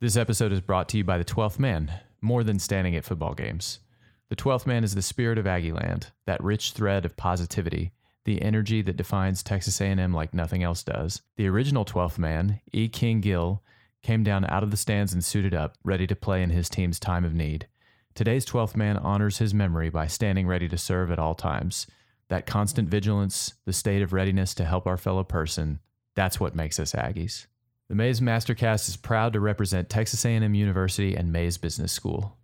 This episode is brought to you by the 12th man, more than standing at football games. The 12th man is the spirit of Aggieland, that rich thread of positivity, the energy that defines Texas A&M like nothing else does. The original 12th man, E. King Gill, came down out of the stands and suited up, ready to play in his team's time of need. Today's 12th man honors his memory by standing ready to serve at all times. That constant vigilance, the state of readiness to help our fellow person, that's what makes us Aggies. The Mays Mastercast is proud to represent Texas A&M University and Mays Business School.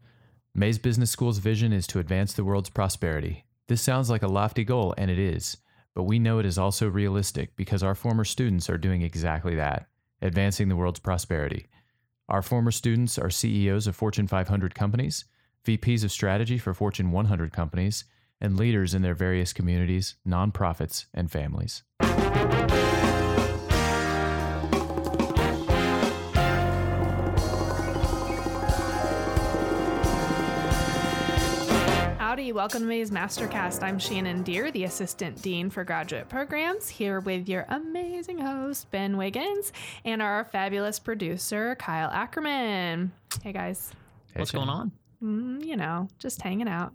Mays Business School's vision is to advance the world's prosperity. This sounds like a lofty goal, and it is, but we know it is also realistic because our former students are doing exactly that, advancing the world's prosperity. Our former students are CEOs of Fortune 500 companies, VPs of strategy for Fortune 100 companies, and leaders in their various communities, nonprofits, and families. Welcome to Mays Mastercast. I'm Shannon Deer, the Assistant Dean for Graduate Programs, here with your amazing host, Ben Wiggins, and our fabulous producer, Kyle Ackerman. Hey, guys. Hey, what's going on? Just hanging out.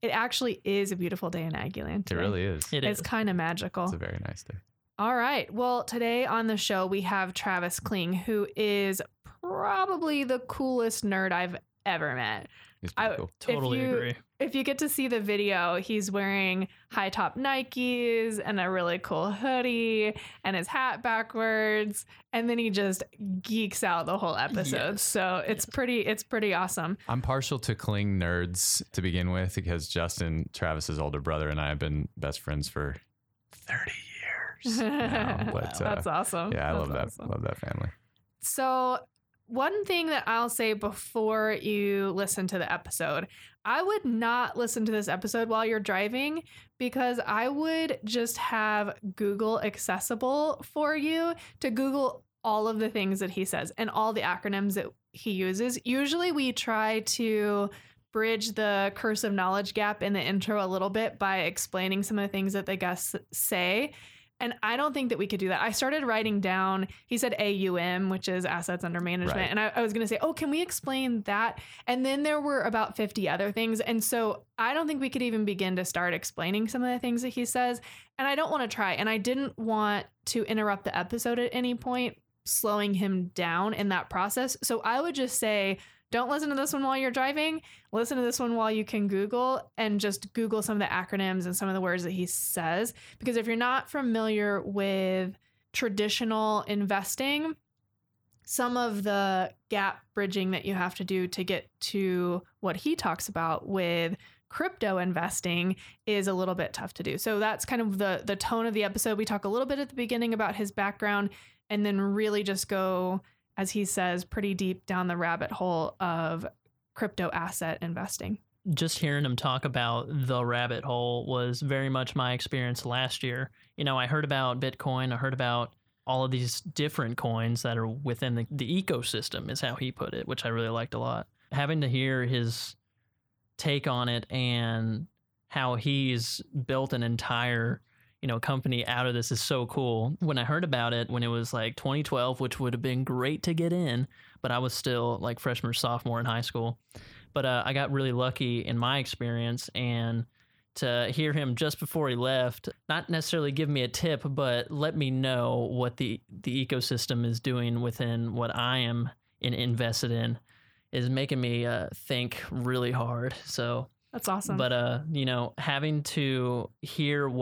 It actually is a beautiful day in Aggieland today. It really is. It's kind of magical. It's a very nice day. All right. Well, today on the show, we have Travis Kling, who is probably the coolest nerd I've ever met. Cool. Totally agree. If you get to see the video, he's wearing high top Nikes and a really cool hoodie and his hat backwards. And then he just geeks out the whole episode. Yes. So it's pretty awesome. I'm partial to Kling nerds to begin with because Justin, Travis's older brother, and I have been best friends for 30 years now. But, that's awesome. Yeah, I love that family. So one thing that I'll say before you listen to the episode, I would not listen to this episode while you're driving because I would just have Google accessible for you to Google all of the things that he says and all the acronyms that he uses. Usually we try to bridge the cursive knowledge gap in the intro a little bit by explaining some of the things that the guests say. And I don't think that we could do that. I started writing down, he said AUM, which is assets under management. Right. And I was going to say, can we explain that? And then there were about 50 other things. And so I don't think we could even begin to start explaining some of the things that he says. And I don't want to try. And I didn't want to interrupt the episode at any point, slowing him down in that process. So I would just say, don't listen to this one while you're driving. Listen to this one while you can Google and just Google some of the acronyms and some of the words that he says. Because if you're not familiar with traditional investing, some of the gap bridging that you have to do to get to what he talks about with crypto investing is a little bit tough to do. So that's kind of the tone of the episode. We talk a little bit at the beginning about his background and then really just go, as he says, pretty deep down the rabbit hole of crypto asset investing. Just hearing him talk about the rabbit hole was very much my experience last year. You know, I heard about Bitcoin. I heard about all of these different coins that are within the ecosystem is how he put it, which I really liked a lot. Having to hear his take on it and how he's built an entire company out of this is so cool. When I heard about it, when it was like 2012, which would have been great to get in, but I was still like freshman or sophomore in high school. But I got really lucky in my experience, and to hear him just before he left, not necessarily give me a tip, but let me know what the ecosystem is doing within what I am invested in is making me think really hard. So that's awesome. But, having to hear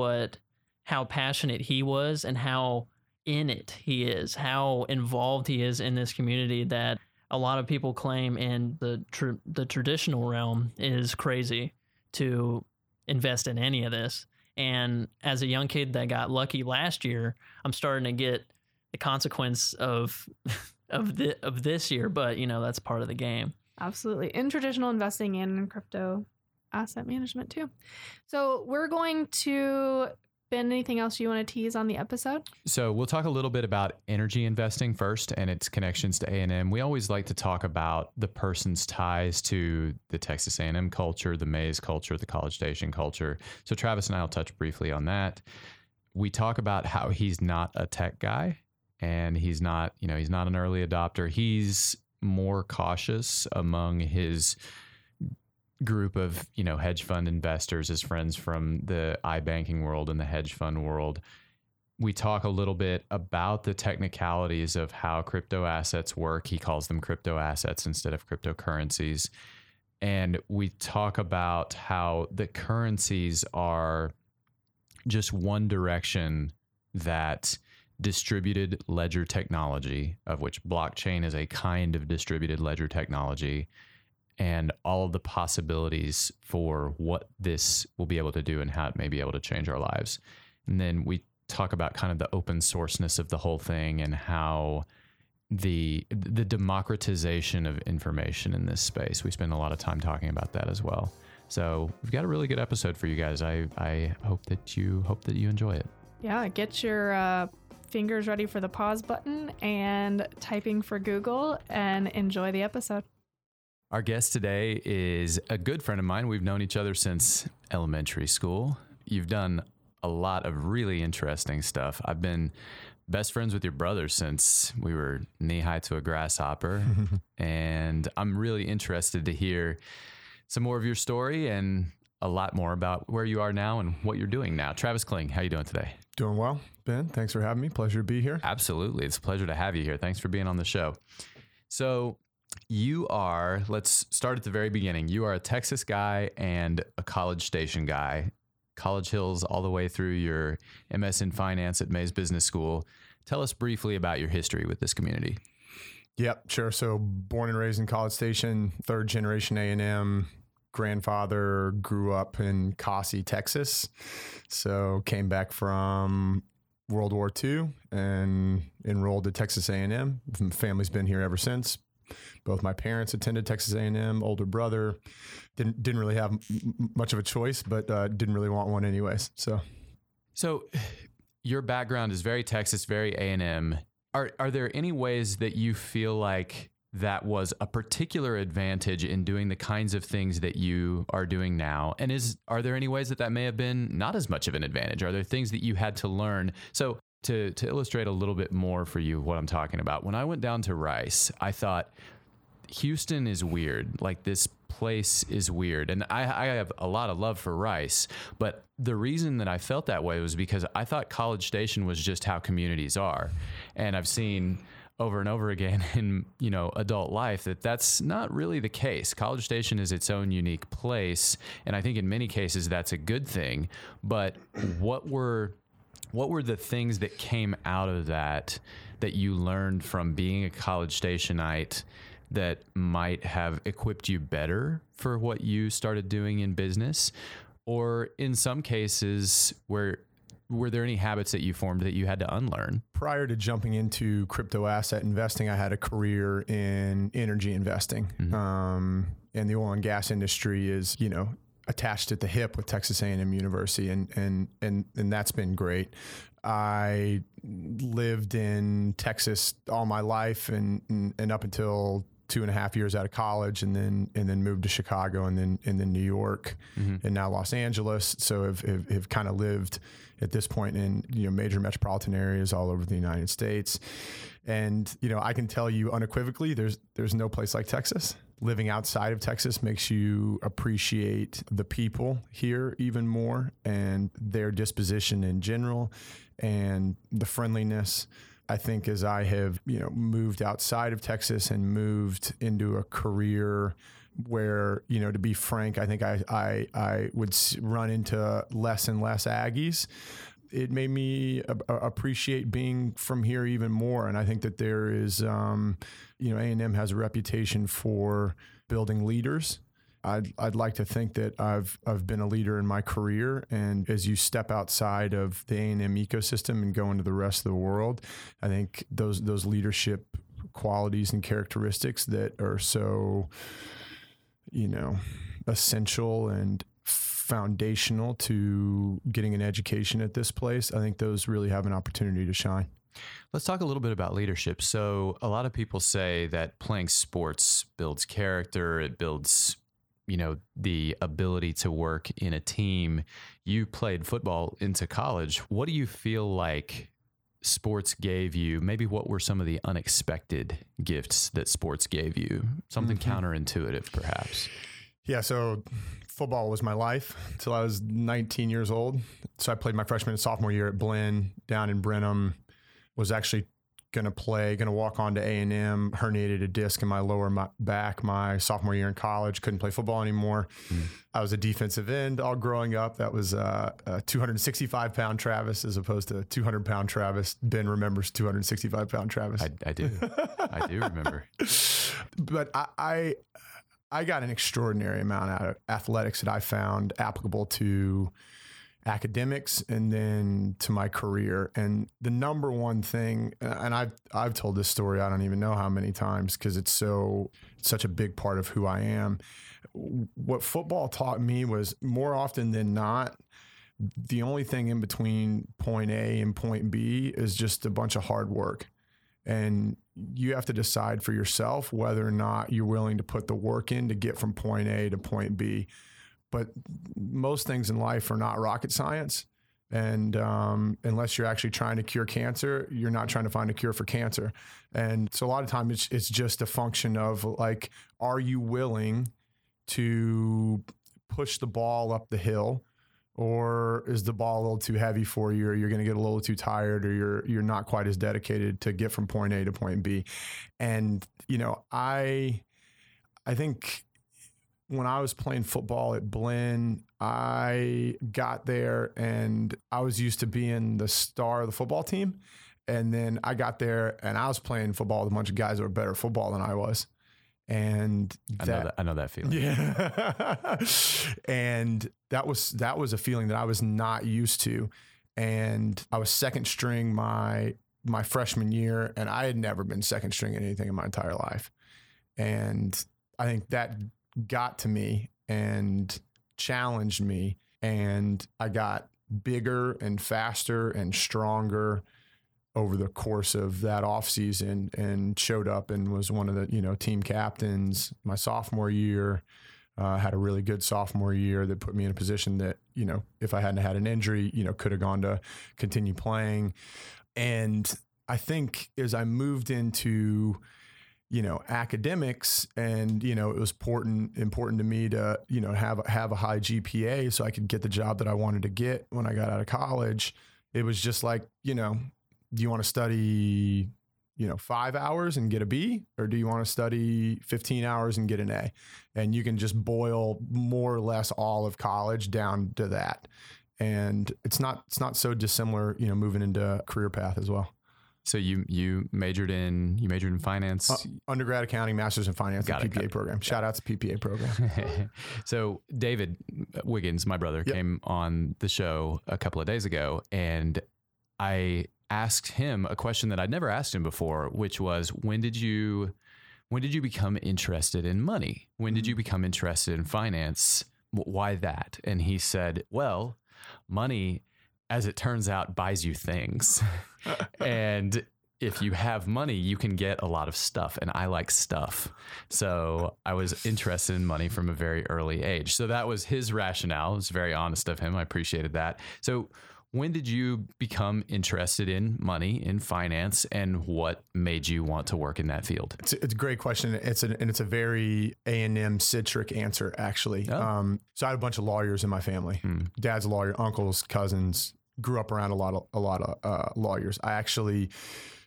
how passionate he was and how in it he is, how involved he is in this community that a lot of people claim in the traditional realm is crazy to invest in any of this. And as a young kid that got lucky last year, I'm starting to get the consequence of this year, but that's part of the game. Absolutely. In traditional investing and in crypto asset management too. So we're going to, Ben, anything else you want to tease on the episode? So we'll talk a little bit about energy investing first and its connections to A&M. We always like to talk about the person's ties to the Texas A&M culture, the Mays culture, the College Station culture. So Travis and I will touch briefly on that. We talk about how he's not a tech guy and he's not an early adopter. He's more cautious among his group of, you know, hedge fund investors, his friends from the iBanking world and the hedge fund world. We talk a little bit about the technicalities of how crypto assets work. He calls them crypto assets instead of cryptocurrencies. And we talk about how the currencies are just one direction that distributed ledger technology, of which blockchain is a kind of distributed ledger technology, and all of the possibilities for what this will be able to do and how it may be able to change our lives. And then we talk about kind of the open sourceness of the whole thing and how the democratization of information in this space. We spend a lot of time talking about that as well. So we've got a really good episode for you guys. I hope that you enjoy it. Yeah, get your fingers ready for the pause button and typing for Google and enjoy the episode. Our guest today is a good friend of mine. We've known each other since elementary school. You've done a lot of really interesting stuff. I've been best friends with your brother since we were knee high to a grasshopper. And I'm really interested to hear some more of your story and a lot more about where you are now and what you're doing now. Travis Kling, how you doing today? Doing well, Ben. Thanks for having me. Pleasure to be here. Absolutely. It's a pleasure to have you here. Thanks for being on the show. So you are, let's start at the very beginning. You are a Texas guy and a College Station guy. College Hills all the way through your MS in finance at Mays Business School. Tell us briefly about your history with this community. Yep, sure. So born and raised in College Station, third generation A&M, grandfather grew up in Cossie, Texas. So came back from World War II and enrolled at Texas A&M. My family's been here ever since. Both my parents attended Texas A&M, older brother, didn't really have much of a choice, but didn't really want one anyways. So your background is very Texas, very A&M. Are there any ways that you feel like that was a particular advantage in doing the kinds of things that you are doing now? And are there any ways that may have been not as much of an advantage? Are there things that you had to learn? So to illustrate a little bit more for you what I'm talking about, when I went down to Rice, I thought Houston is weird. Like, this place is weird. And I have a lot of love for Rice, but the reason that I felt that way was because I thought College Station was just how communities are. And I've seen over and over again in, you know, adult life that that's not really the case. College Station is its own unique place. And I think in many cases that's a good thing. But what were the things that came out of that you learned from being a College Stationite that might have equipped you better for what you started doing in business? Or in some cases, were there any habits that you formed that you had to unlearn? Prior to jumping into crypto asset investing, I had a career in energy investing. Mm-hmm. And the oil and gas industry is, you know, attached at the hip with Texas A&M University, and that's been great. I lived in Texas all my life and up until 2.5 years out of college, and then moved to Chicago and then New York, mm-hmm. and now Los Angeles. So have kind of lived at this point in, you know, major metropolitan areas all over the United States. And, you know, I can tell you unequivocally, there's no place like Texas. Living outside of Texas makes you appreciate the people here even more, and their disposition in general, and the friendliness. I think as I have, you know, moved outside of Texas and moved into a career where, you know, to be frank, I think I would run into less and less Aggies. It made me appreciate being from here even more. And I think that there is, you know, A&M has a reputation for building leaders. I'd like to think that I've been a leader in my career. And as you step outside of the A&M ecosystem and go into the rest of the world, I think those leadership qualities and characteristics that are so, you know, essential and foundational to getting an education at this place, I think those really have an opportunity to shine. Let's talk a little bit about leadership. So a lot of people say that playing sports builds character. It builds, you know, the ability to work in a team. You played football into college. What do you feel like sports gave you, maybe what were some of the unexpected gifts that sports gave you? Something counterintuitive, perhaps. Yeah, so football was my life until I was 19 years old. So I played my freshman and sophomore year at Blinn down in Brenham. Was actually going to walk on to A&M, herniated a disc in my lower back my sophomore year in college, couldn't play football anymore. I was a defensive end all growing up. That was a 265-pound Travis as opposed to a 200-pound Travis. Ben remembers 265-pound Travis. I do. I do remember. But I got an extraordinary amount out of athletics that I found applicable to academics and then to my career. And the number one thing, and I've told this story, I don't even know how many times, because it's such a big part of who I am. What football taught me was, more often than not, the only thing in between point A and point B is just a bunch of hard work. And you have to decide for yourself whether or not you're willing to put the work in to get from point A to point B. But most things in life are not rocket science. And unless you're actually trying to cure cancer, you're not trying to find a cure for cancer. And so a lot of times it's just a function of, like, are you willing to push the ball up the hill, or is the ball a little too heavy for you, or you're going to get a little too tired, or you're not quite as dedicated to get from point A to point B. And, you know, I think when I was playing football at Blinn, I got there and I was used to being the star of the football team. And then I got there and I was playing football with a bunch of guys that were better at football than I was. And I know that feeling. Yeah. And that was a feeling that I was not used to. And I was second string my freshman year, and I had never been second string in anything in my entire life. And I think that got to me and challenged me, and I got bigger and faster and stronger over the course of that off season, and showed up and was one of the, you know, team captains my sophomore year. Had a really good sophomore year that put me in a position that, you know, if I hadn't had an injury, you know, could have gone to continue playing. And I think as I moved into, you know, academics, and, you know, it was important to me to, you know, have a high GPA so I could get the job that I wanted to get when I got out of college. It was just like, you know, do you want to study, you know, 5 hours and get a B, or do you want to study 15 hours and get an A? And you can just boil more or less all of college down to that. And it's not so dissimilar, you know, moving into career path as well. So you majored in finance, undergrad accounting, master's in finance, PPA program. Shout out to PPA program. So David Wiggins, my brother, came on the show a couple of days ago, and I asked him a question that I'd never asked him before, which was, when did you become interested in money? When did you become interested in finance? Why that? And he said, well, money, as it turns out, buys you things. And if you have money, you can get a lot of stuff. And I like stuff. So I was interested in money from a very early age. So that was his rationale. It was very honest of him. I appreciated that. So when did you become interested in money, in finance, and what made you want to work in that field? It's a great question. It's a very A&M centric answer, actually. Oh. So I had a bunch of lawyers in my family. Dad's a lawyer, uncles, cousins. Grew up around a lot of lawyers. I actually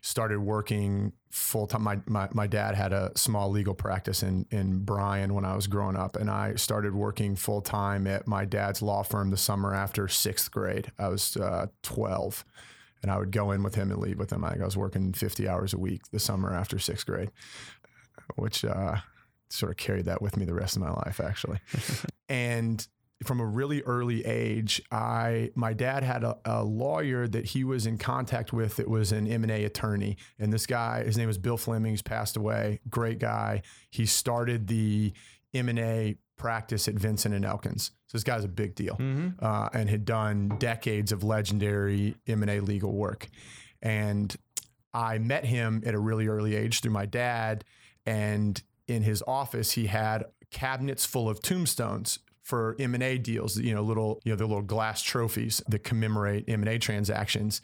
started working full time. My dad had a small legal practice in Bryan when I was growing up, and I started working full time at my dad's law firm the summer after sixth grade. I was 12, and I would go in with him and leave with him. I think I was working 50 hours a week the summer after sixth grade, which sort of carried that with me the rest of my life, actually. And from a really early age, my dad had a lawyer that he was in contact with that was an M&A attorney. And this guy, his name was Bill Fleming, he's passed away, great guy. He started the M&A practice at Vincent and Elkins. So this guy's a big deal, and had done decades of legendary M&A legal work. And I met him at a really early age through my dad. And in his office, he had cabinets full of tombstones for M&A deals, you know, the little glass trophies that commemorate M&A transactions.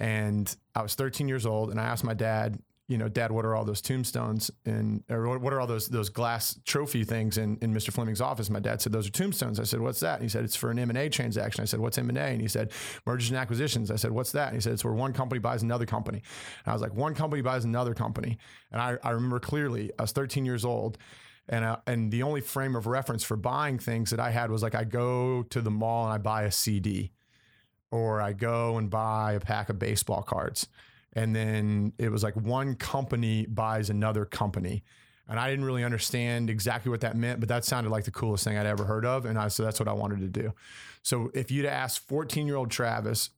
And I was 13 years old, and I asked my dad, you know, Dad, what are all those tombstones and or what are all those glass trophy things in Mr. Fleming's office? My dad said, those are tombstones. I said, what's that? And he said, it's for an M&A transaction. I said, what's M&A? And he said, mergers and acquisitions. I said, what's that? And he said, it's where one company buys another company. And I was like, one company buys another company. And I remember clearly, I was 13 years old. And the only frame of reference for buying things that I had was like, I go to the mall and I buy a CD, or I go and buy a pack of baseball cards. And then it was like one company buys another company. And I didn't really understand exactly what that meant, but that sounded like the coolest thing I'd ever heard of. And so that's what I wanted to do. So if you'd asked 14-year-old Travis,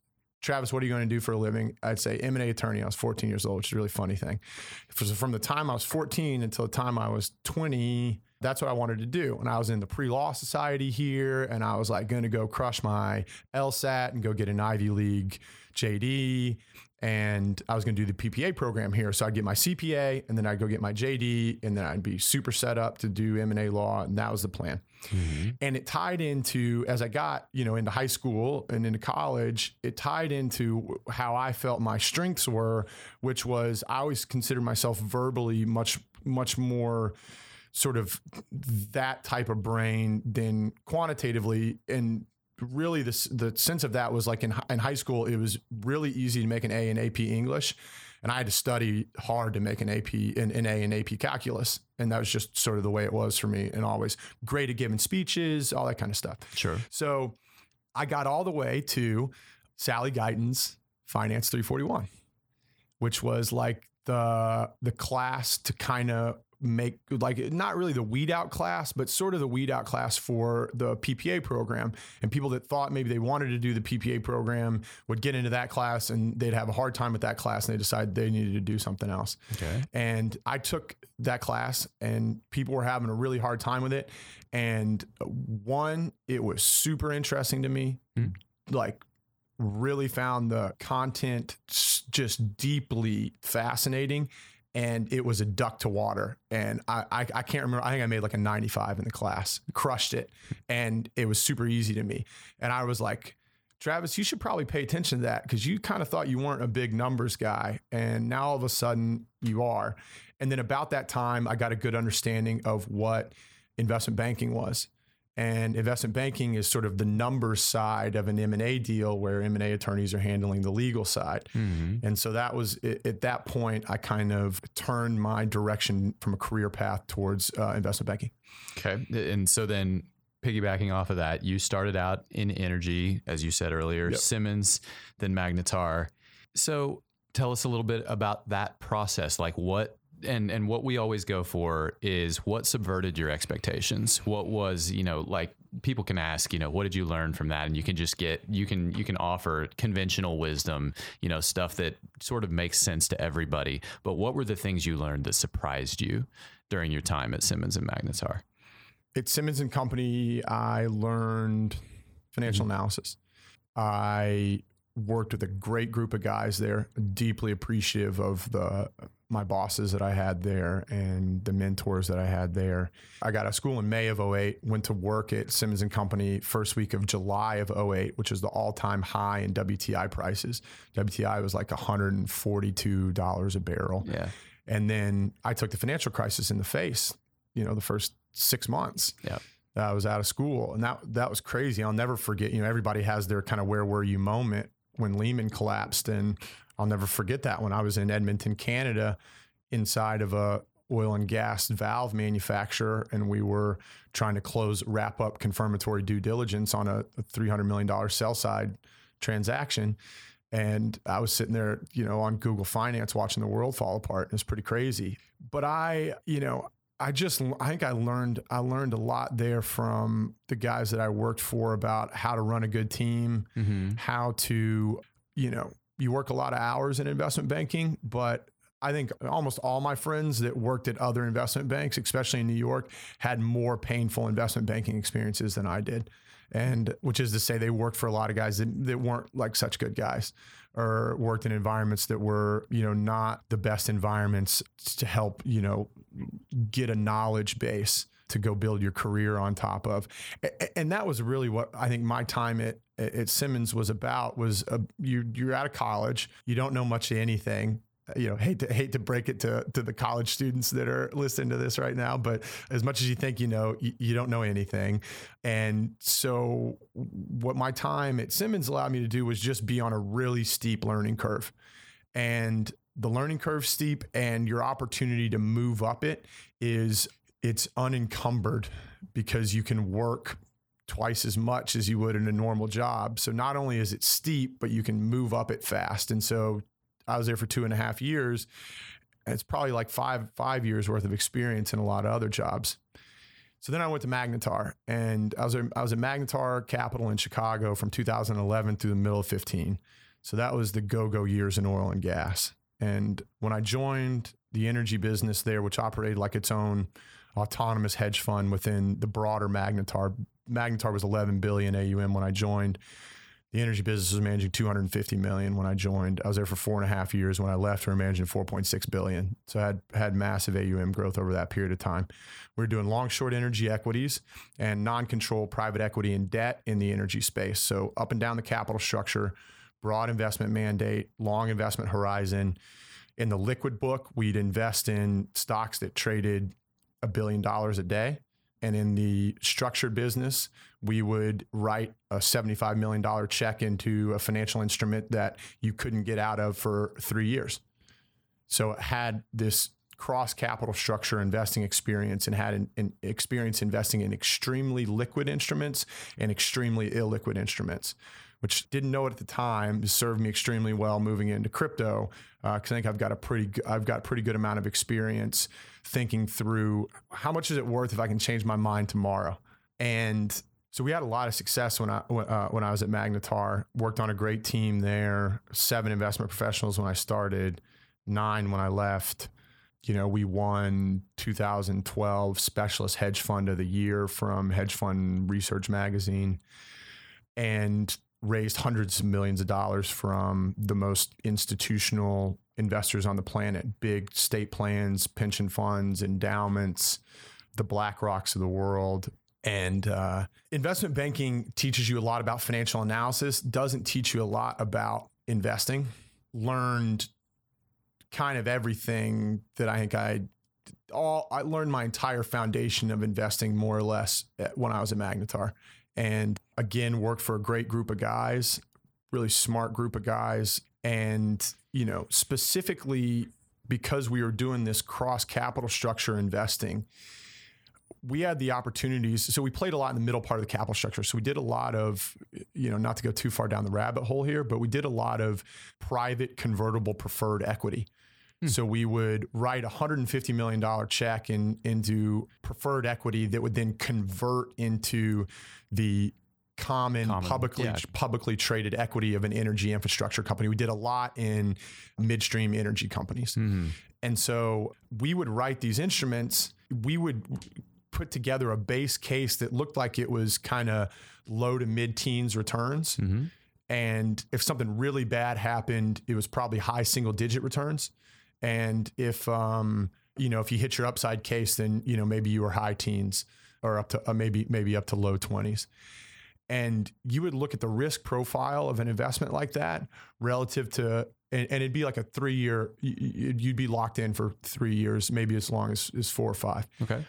what are you going to do for a living? I'd say M&A attorney. I was 14 years old, which is a really funny thing. So from the time I was 14 until the time I was 20, that's what I wanted to do. And I was in the pre-law society here, and I was like going to go crush my LSAT and go get an Ivy League JD. And I was going to do the PPA program here. So I'd get my CPA, and then I'd go get my JD, and then I'd be super set up to do M&A law. And that was the plan. Mm-hmm. And it tied into, as I got, you know, into high school and into college, it tied into how I felt my strengths were, which was I always considered myself verbally much more sort of that type of brain than quantitatively. And really the sense of that was like in high school, it was really easy to make an A in AP English. And I had to study hard to make an AP an A in AP calculus. And that was just sort of the way it was for me, and always great at giving speeches, all that kind of stuff. Sure. So I got all the way to Sally Guyton's Finance 341, which was like the class to kind of make, like, not really the weed out class, but sort of the weed out class for the PPA program. And people that thought maybe they wanted to do the PPA program would get into that class, and they'd have a hard time with that class, and they decided they needed to do something else. Okay. And I took that class, and people were having a really hard time with it. And one, it was super interesting to me. Mm. Like, really found the content just deeply fascinating. And it was a duck to water. And I can't remember. I think I made like a 95 in the class, crushed it. And it was super easy to me. And I was like, Travis, you should probably pay attention to that, because you kind of thought you weren't a big numbers guy, and now all of a sudden you are. And then about that time, I got a good understanding of what investment banking was. And investment banking is sort of the numbers side of an M&A deal, where M&A attorneys are handling the legal side. Mm-hmm. And so that was, at that point, I kind of turned my direction from a career path towards investment banking. Okay. And so then piggybacking off of that, you started out in energy, as you said earlier, yep. Simmons, then Magnetar. So tell us a little bit about that process. Like, what And what we always go for is what subverted your expectations. What was, you know, like, people can ask, you know, what did you learn from that? And you can just get, you can offer conventional wisdom, you know, stuff that sort of makes sense to everybody. But what were the things you learned that surprised you during your time at Simmons and Magnetar? At Simmons and Company, I learned financial analysis. I worked with a great group of guys there, deeply appreciative of my bosses that I had there and the mentors that I had there. I got out of school in May of 2008, went to work at Simmons and Company first week of July of 2008, which is the all-time high in WTI prices. WTI was like $142 a barrel. Yeah. And then I took the financial crisis in the face, you know, the first 6 months. Yeah. I was out of school, and that was crazy. I'll never forget, you know, everybody has their kind of where were you moment when Lehman collapsed, and I'll never forget that when I was in Edmonton, Canada, inside of a oil and gas valve manufacturer, and we were trying to wrap up confirmatory due diligence on a $300 million sell side transaction. And I was sitting there, you know, on Google Finance watching the world fall apart. It was pretty crazy. But I learned a lot there from the guys that I worked for about how to run a good team, mm-hmm. how to, you know, you work a lot of hours in investment banking, but I think almost all my friends that worked at other investment banks, especially in New York, had more painful investment banking experiences than I did. And which is to say, they worked for a lot of guys that weren't like such good guys, or worked in environments that were, you know, not the best environments to help, you know, get a knowledge base to go build your career on top of. And that was really what I think my time at Simmons was about, was you're out of college, you don't know much of anything. You know, hate to break it to the college students that are listening to this right now, but as much as you think you know, you don't know anything. And so what my time at Simmons allowed me to do was just be on a really steep learning curve. And the learning curve steep, and your opportunity to move up it is, it's unencumbered because you can work twice as much as you would in a normal job. So not only is it steep, but you can move up it fast. And so I was there for 2.5 years. It's probably like five years worth of experience in a lot of other jobs. So then I went to Magnetar, and I was at Magnetar Capital in Chicago from 2011 through the middle of 2015. So that was the go-go years in oil and gas. And when I joined the energy business there, which operated like its own autonomous hedge fund within the broader Magnetar was 11 billion AUM when I joined. The energy business was managing $250 million when I joined. I was there for 4.5 years. When I left, we were managing $4.6 billion. So I had massive AUM growth over that period of time. We were doing long-short energy equities and non-control private equity and debt in the energy space. So up and down the capital structure, broad investment mandate, long investment horizon. In the liquid book, we'd invest in stocks that traded $1 billion a day. And in the structured business, we would write a $75 million check into a financial instrument that you couldn't get out of for 3 years. So it had this cross-capital structure investing experience, and had an experience investing in extremely liquid instruments and extremely illiquid instruments, which didn't know it at the time, served me extremely well moving into crypto, because I think I've got a pretty good amount of experience thinking through how much is it worth if I can change my mind tomorrow. And so we had a lot of success when I was at Magnetar. Worked on a great team there, 7 investment professionals when I started, 9 when I left. You know, we won 2012 Specialist Hedge Fund of the Year from Hedge Fund Research Magazine, and raised hundreds of millions of dollars from the most institutional investors on the planet, big state plans, pension funds, endowments, the BlackRocks of the world. And investment banking teaches you a lot about financial analysis, doesn't teach you a lot about investing. Learned kind of everything that I learned my entire foundation of investing more or less when I was at Magnetar. And again, worked for a great group of guys, really smart group of guys. And, you know, specifically because we were doing this cross capital structure investing, we had the opportunities. So we played a lot in the middle part of the capital structure. So we did a lot of, you know, not to go too far down the rabbit hole here, but we did a lot of private convertible preferred equity. So we would write a $150 million check into preferred equity that would then convert into the common publicly traded equity of an energy infrastructure company. We did a lot in midstream energy companies. Mm-hmm. And so we would write these instruments. We would put together a base case that looked like it was kind of low to mid-teens returns. Mm-hmm. And if something really bad happened, it was probably high single-digit returns. And if, you know, if you hit your upside case, then, you know, maybe you were high teens or up to maybe up to low 20s. And you would look at the risk profile of an investment like that relative to, and it'd be like a 3-year, you'd be locked in for 3 years, maybe as long as 4 or 5. Okay.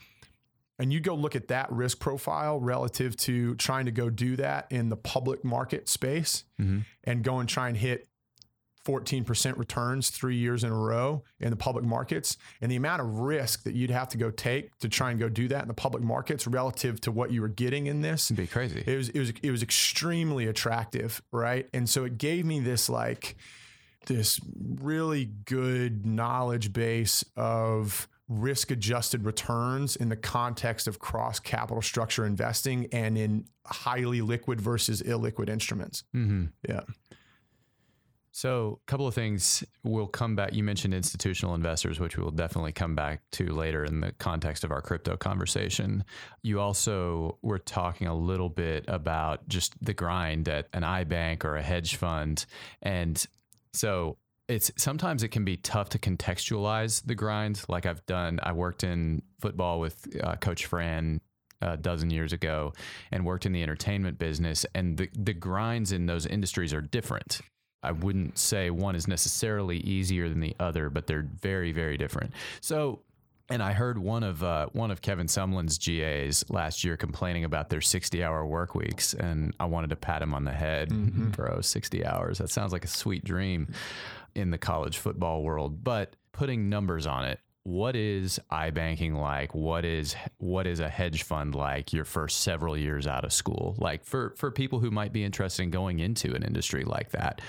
And you go look at that risk profile relative to trying to go do that in the public market space, mm-hmm. and go and try and hit 14% returns 3 years in a row in the public markets, and the amount of risk that you'd have to go take to try and go do that in the public markets relative to what you were getting in this. It'd be crazy. It was extremely attractive, right? And so it gave me this like this really good knowledge base of risk adjusted returns in the context of cross capital structure investing and in highly liquid versus illiquid instruments. Mm-hmm. Yeah. So a couple of things we'll come back. You mentioned institutional investors, which we'll definitely come back to later in the context of our crypto conversation. You also were talking a little bit about just the grind at an iBank or a hedge fund. And so it's sometimes it can be tough to contextualize the grind. Like I've done, I worked in football with Coach Fran a dozen years ago and worked in the entertainment business, and the grinds in those industries are different. I wouldn't say one is necessarily easier than the other, but they're very, very different. So, and I heard one of Kevin Sumlin's GAs last year complaining about their 60-hour work weeks, and I wanted to pat him on the head. Mm-hmm. Bro, 60 hours. That sounds like a sweet dream in the college football world. But putting numbers on it, what is iBanking like? What is a hedge fund like your first several years out of school? Like for people who might be interested in going into an industry like that,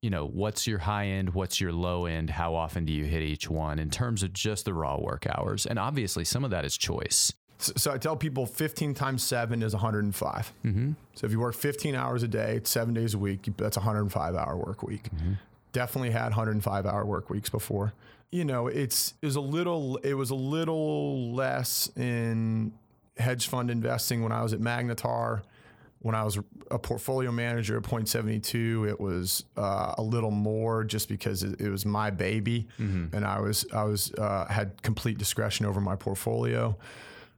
you know, what's your high end? What's your low end? How often do you hit each one in terms of just the raw work hours? And obviously some of that is choice. So I tell people 15 times 7 is 105. Mm-hmm. So if you work 15 hours a day, 7 days a week, that's 105-hour work week. Mm-hmm. Definitely had 105-hour work weeks before. You know, it was a little less in hedge fund investing when I was at Magnetar. When I was a portfolio manager at Point72, it was a little more just because it was my baby, mm-hmm. and I had complete discretion over my portfolio.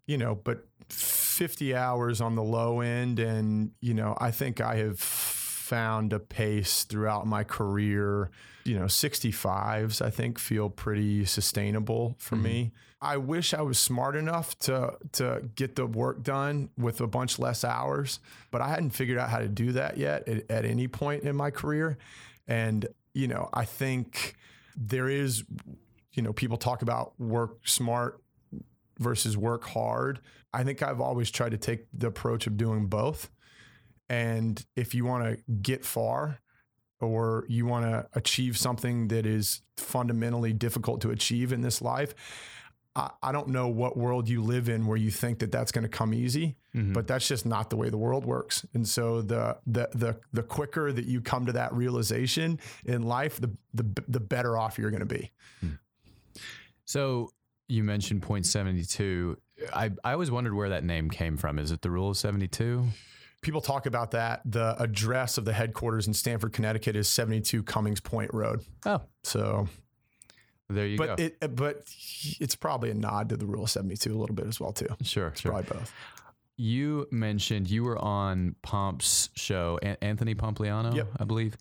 You know, but 50 hours on the low end, and you know, I think I have found a pace throughout my career. You know, 65s, I think, feel pretty sustainable for mm-hmm. me. I wish I was smart enough to get the work done with a bunch less hours, but I hadn't figured out how to do that yet at any point in my career. And, you know, I think there is, you know, people talk about work smart versus work hard. I think I've always tried to take the approach of doing both. And if you want to get far or you want to achieve something that is fundamentally difficult to achieve in this life, I don't know what world you live in where you think that that's going to come easy, mm-hmm. but that's just not the way the world works. And so the quicker that you come to that realization in life, the better off you're going to be. Hmm. So you mentioned Point72. I always wondered where that name came from. Is it the Rule of 72? People talk about that. The address of the headquarters in Stamford, Connecticut is 72 Cummings Point Road. Oh. So there you go. But it's probably a nod to the Rule of 72 a little bit as well, too. Sure. It's probably both. You mentioned you were on Pump's show, Anthony Pompliano, yep. I believe.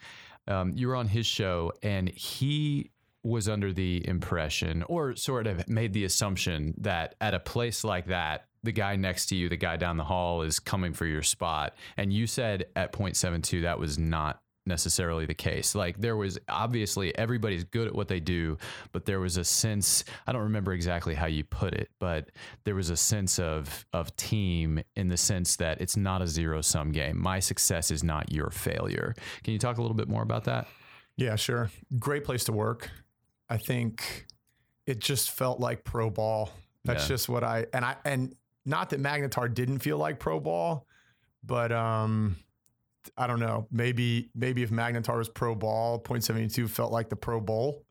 You were on his show, and he was under the impression or sort of made the assumption that at a place like that, the guy next to you, the guy down the hall is coming for your spot. And you said at Point72, that was not necessarily the case. Like there was obviously everybody's good at what they do, but there was a sense, I don't remember exactly how you put it, but there was a sense of team in the sense that it's not a zero sum game. My success is not your failure. Can you talk a little bit more about that? Yeah, sure. Great place to work. I think it just felt like pro ball. That's just what I not that Magnetar didn't feel like pro ball, but I don't know. Maybe if Magnetar was pro ball, Point72 felt like the Pro Bowl.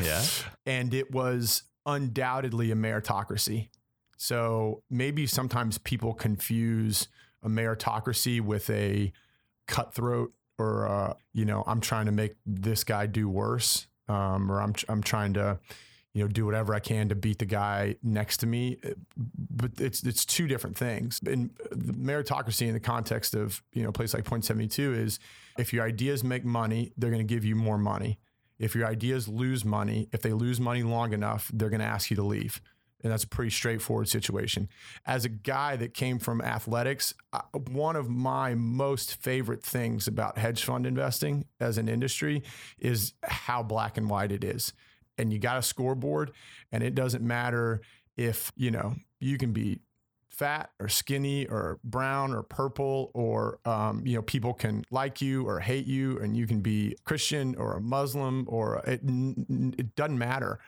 Yeah. And it was undoubtedly a meritocracy. So maybe sometimes people confuse a meritocracy with a cutthroat or, you know, I'm trying to make this guy do worse, or I'm trying to, you know, do whatever I can to beat the guy next to me. But it's two different things. And the meritocracy in the context of, you know, a place like Point72 is if your ideas make money, they're going to give you more money. If your ideas lose money, if they lose money long enough, they're going to ask you to leave. And that's a pretty straightforward situation. As a guy that came from athletics, one of my most favorite things about hedge fund investing as an industry is how black and white it is. And you got a scoreboard, and it doesn't matter if, you know, you can be fat or skinny or brown or purple or, you know, people can like you or hate you, and you can be Christian or a Muslim or it doesn't matter.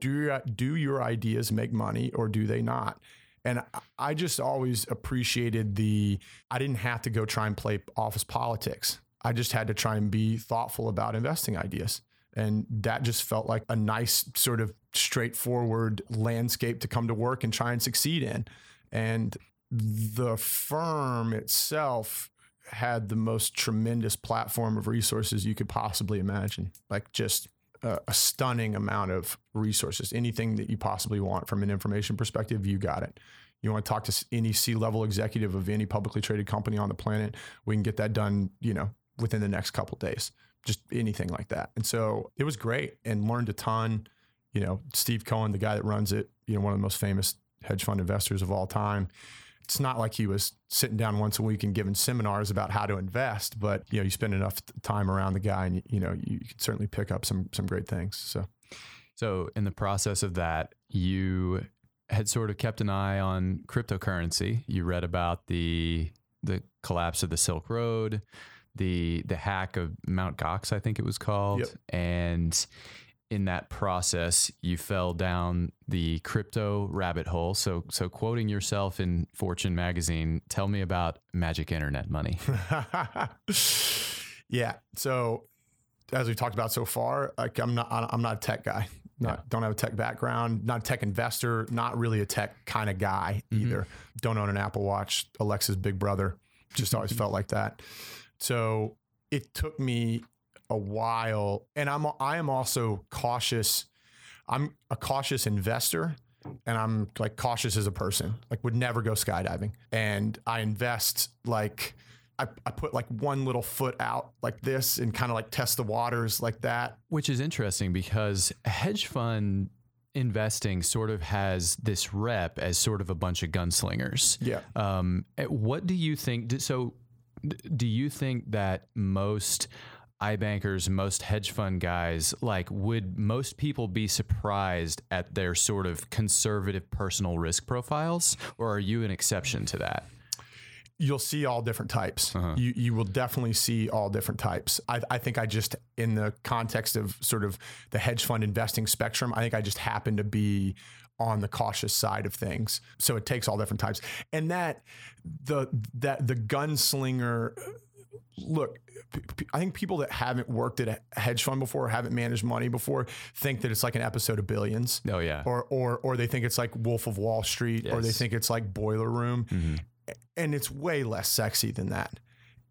Do your ideas make money or do they not? And I just always appreciated I didn't have to go try and play office politics. I just had to try and be thoughtful about investing ideas. And that just felt like a nice sort of straightforward landscape to come to work and try and succeed in. And the firm itself had the most tremendous platform of resources you could possibly imagine, like just a stunning amount of resources. Anything that you possibly want from an information perspective, you got it. You want to talk to any C-level executive of any publicly traded company on the planet, we can get that done, you know, within the next couple of days, just anything like that. And so it was great and learned a ton. You know, Steve Cohen, the guy that runs it, you know, one of the most famous hedge fund investors of all time. It's not like he was sitting down once a week and giving seminars about how to invest, but, you know, you spend enough time around the guy and, you know, you can certainly pick up some great things. So in the process of that, you had sort of kept an eye on cryptocurrency. You read about the collapse of the Silk Road, the hack of Mount Gox, I think it was called. Yep. And in that process, you fell down the crypto rabbit hole. So quoting yourself in Fortune magazine, tell me about magic internet money. Yeah. So as we've talked about so far, like I'm not a tech guy. Don't have a tech background, not a tech investor, not really a tech kind of guy either. Mm-hmm. Don't own an Apple Watch, Alexa's big brother. Just always felt like that. So it took me a while. And I am also cautious. I'm a cautious investor and I'm like cautious as a person, like would never go skydiving. And I invest like, I put like one little foot out like this and kind of like test the waters like that. Which is interesting because hedge fund investing sort of has this rep as sort of a bunch of gunslingers. Yeah. What do you think? So do you think that most iBankers, most hedge fund guys, like would most people be surprised at their sort of conservative personal risk profiles, or are you an exception to that? You'll see all different types. Uh-huh. You will definitely see all different types. I think I just, in the context of sort of the hedge fund investing spectrum, I think I just happen to be on the cautious side of things. So it takes all different types. And that the gunslinger, look, I think people that haven't worked at a hedge fund before, haven't managed money before, think that it's like an episode of Billions. Oh yeah. Or they think it's like Wolf of Wall Street. Yes. Or they think it's like Boiler Room. Mm-hmm. And it's way less sexy than that.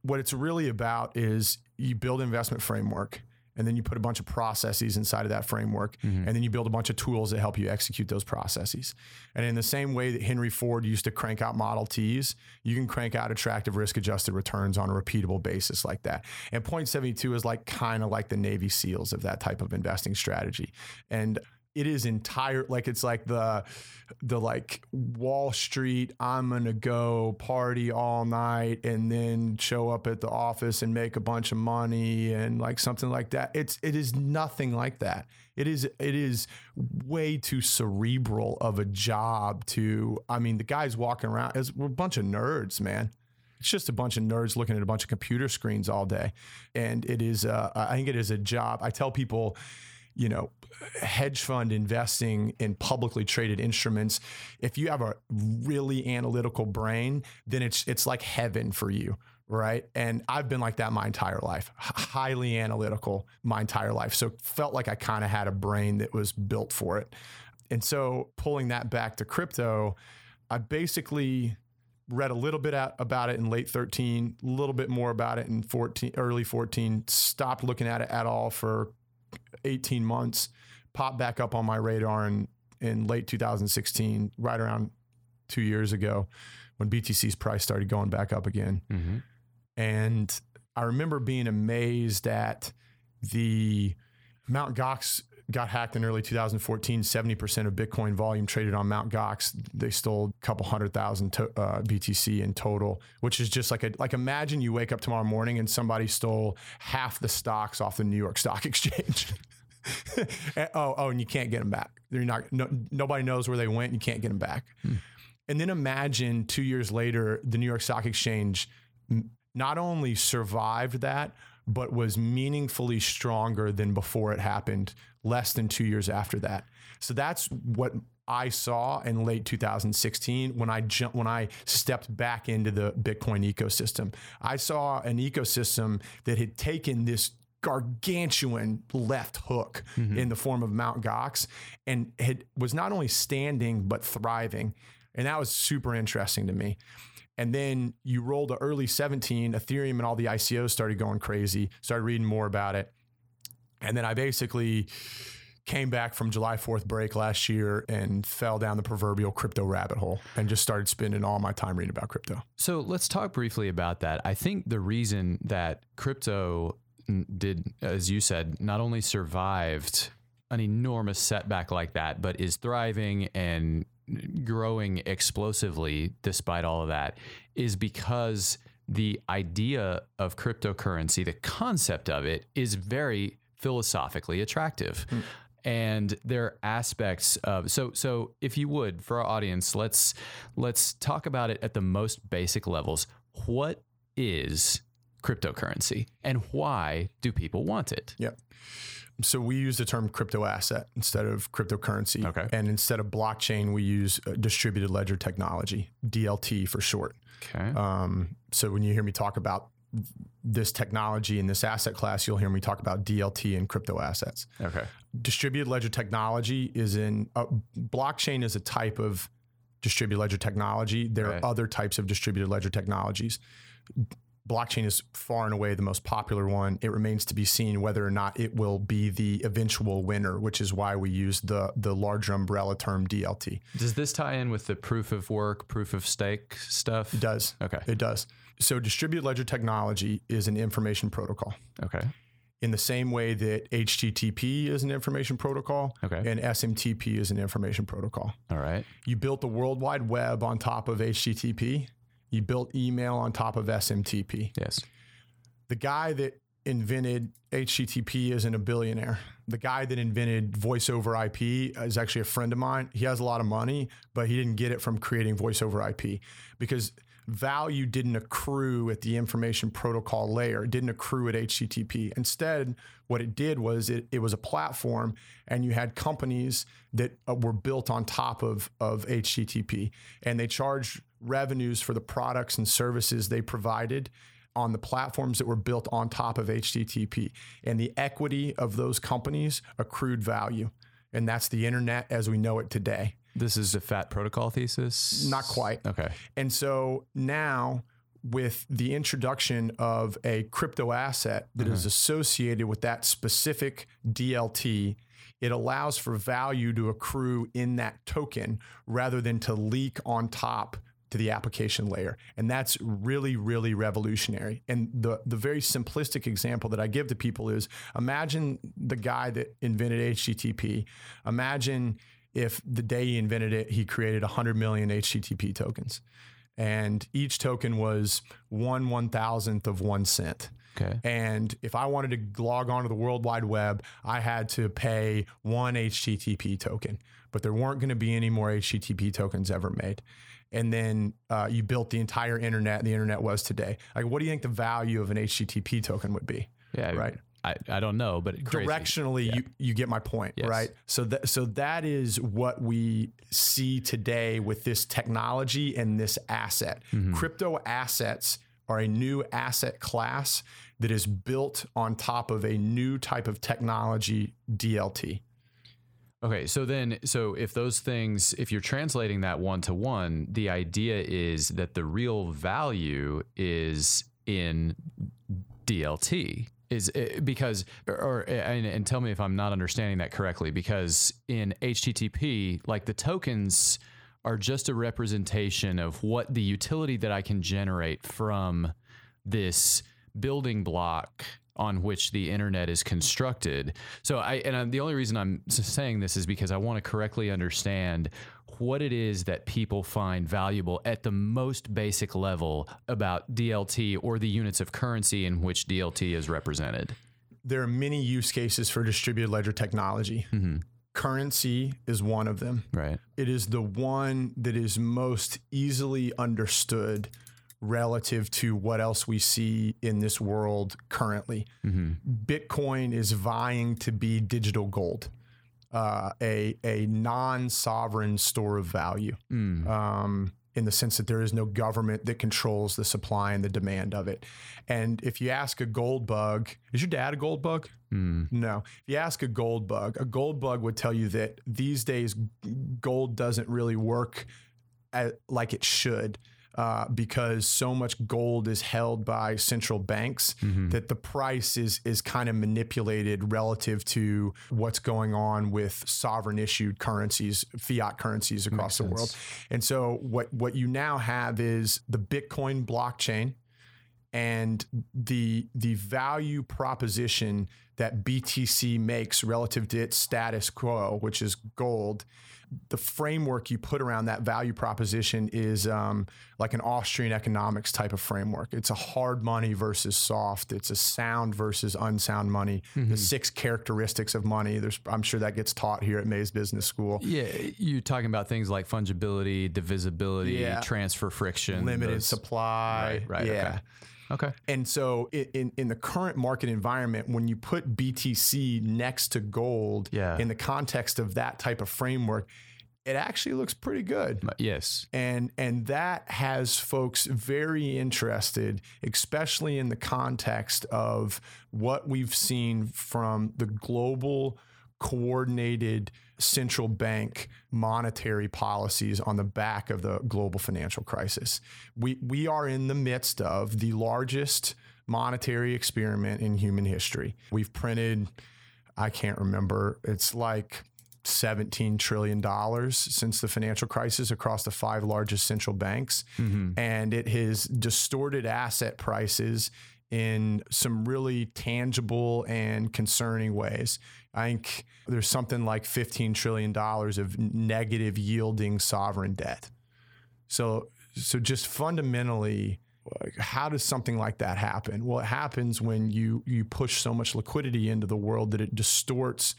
What it's really about is you build an investment framework and then you put a bunch of processes inside of that framework. Mm-hmm. And then you build a bunch of tools that help you execute those processes. And in the same way that Henry Ford used to crank out Model Ts, you can crank out attractive risk-adjusted returns on a repeatable basis like that. And Point72 is like kind of like the Navy SEALs of that type of investing strategy. And it is entire, like it's like the like Wall Street, I'm gonna go party all night and then show up at the office and make a bunch of money and like something like that. It is nothing like that. It is way too cerebral of a job to, I mean, the guys walking around, we're a bunch of nerds, man. It's just a bunch of nerds looking at a bunch of computer screens all day. And it is, I think it is a job. I tell people, you know, hedge fund investing in publicly traded instruments, if you have a really analytical brain, then it's like heaven for you, right? And I've been like that my entire life, highly analytical my entire life. So felt like I kind of had a brain that was built for it. And so pulling that back to crypto, I basically read a little bit about it in late 13, a little bit more about it in 14, early 14, stopped looking at it at all for 18 months, popped back up on my radar in late 2016, right around 2 years ago when BTC's price started going back up again. Mm-hmm. And I remember being amazed at the Mount Gox got hacked in early 2014, 70% of Bitcoin volume traded on Mount Gox. They stole a couple 100,000 BTC in total, which is just like imagine you wake up tomorrow morning and somebody stole half the stocks off the New York Stock Exchange. And you can't get them back. They're not, nobody knows where they went. You can't get them back. Hmm. And then imagine 2 years later, the New York Stock Exchange not only survived that, but was meaningfully stronger than before it happened, less than 2 years after that. So that's what I saw in late 2016 when I stepped back into the Bitcoin ecosystem. I saw an ecosystem that had taken this gargantuan left hook in the form of Mount Gox and was not only standing but thriving. And that was super interesting to me. And then you roll to early 17, Ethereum and all the ICOs started going crazy, started reading more about it. And then I basically came back from July 4th break last year and fell down the proverbial crypto rabbit hole and just started spending all my time reading about crypto. So let's talk briefly about that. I think the reason that crypto did, as you said, not only survived an enormous setback like that, but is thriving and growing explosively despite all of that, is because the idea of cryptocurrency, the concept of it, is very philosophically attractive. Mm. And there are aspects of, so if you would, for our audience, let's talk about it at the most basic levels. What is cryptocurrency and why do people want it? Yep. So we use the term crypto asset instead of cryptocurrency. Okay. And instead of blockchain, we use distributed ledger technology, DLT for short. Okay. So when you hear me talk about this technology in this asset class, you'll hear me talk about DLT and crypto assets. Okay. Distributed ledger technology is in blockchain is a type of distributed ledger technology. There right. are other types of distributed ledger technologies. Blockchain is far and away the most popular one. It remains to be seen whether or not it will be the eventual winner, which is why we use the larger umbrella term DLT. Does this tie in with the proof of work, proof of stake stuff? It does. Okay. It does. So distributed ledger technology is an information protocol. Okay. In the same way that HTTP is an information protocol okay. and SMTP is an information protocol. All right. You built the World Wide Web on top of HTTP. You built email on top of SMTP. Yes. The guy that invented HTTP isn't a billionaire. The guy that invented Voice over IP is actually a friend of mine. He has a lot of money, but he didn't get it from creating Voice over IP because value didn't accrue at the information protocol layer. It didn't accrue at HTTP. Instead, what it did was it was a platform, and you had companies that were built on top of HTTP, and they charged revenues for the products and services they provided on the platforms that were built on top of HTTP. And the equity of those companies accrued value. And that's the internet as we know it today. This is a fat protocol thesis? Not quite. Okay. And so now with the introduction of a crypto asset that mm-hmm. is associated with that specific DLT, it allows for value to accrue in that token rather than to leak on top to the application layer. And that's really, really revolutionary. And the very simplistic example that I give to people is imagine the guy that invented HTTP. Imagine if the day he invented it, he created 100 million HTTP tokens. And each token was 1/1000th of 1 cent. Okay. And if I wanted to log on to the World Wide Web, I had to pay one HTTP token. But there weren't going to be any more HTTP tokens ever made. And then you built the entire internet, the internet was today. Like, what do you think the value of an HTTP token would be? Yeah, right. I don't know, but crazy. Directionally, yeah. you get my point, yes. right? So that is what we see today with this technology and this asset. Mm-hmm. Crypto assets are a new asset class that is built on top of a new type of technology, DLT. Okay, so if those things, if you're translating that one-to-one, the idea is that the real value is in DLT. Because tell me if I'm not understanding that correctly, because in HTTP, like the tokens are just a representation of what the utility that I can generate from this building block on which the internet is constructed. So the only reason I'm saying this is because I want to correctly understand what it is that people find valuable at the most basic level about DLT or the units of currency in which DLT is represented. There are many use cases for distributed ledger technology. Mm-hmm. Currency is one of them. Right. It is the one that is most easily understood relative to what else we see in this world currently. Mm-hmm. Bitcoin is vying to be digital gold, a non-sovereign store of value in the sense that there is no government that controls the supply and the demand of it. And if you ask a gold bug, is your dad a gold bug? Mm. No. If you ask a gold bug would tell you that these days gold doesn't really work like it should. because so much gold is held by central banks that the price is kind of manipulated relative to what's going on with sovereign issued currencies, fiat currencies across the world. And so what you now have is the Bitcoin blockchain and the value proposition that BTC makes relative to its status quo, which is gold. The framework you put around that value proposition is like an Austrian economics type of framework. It's a hard money versus soft. It's a sound versus unsound money. Mm-hmm. The six characteristics of money. I'm sure that gets taught here at Mays Business School. Yeah, you're talking about things like fungibility, divisibility, transfer friction. Limited supply. Right, yeah. Okay. And so in the current market environment, when you put BTC next to gold in the context of that type of framework, it actually looks pretty good. Yes. And that has folks very interested, especially in the context of what we've seen from the global coordinated central bank monetary policies on the back of the global financial crisis. We are in the midst of the largest monetary experiment in human history. We've printed, I can't remember, it's like $17 trillion since the financial crisis across the five largest central banks. Mm-hmm. And it has distorted asset prices in some really tangible and concerning ways. I think there's something like $15 trillion of negative yielding sovereign debt. So just fundamentally, how does something like that happen? Well, it happens when you push so much liquidity into the world that it distorts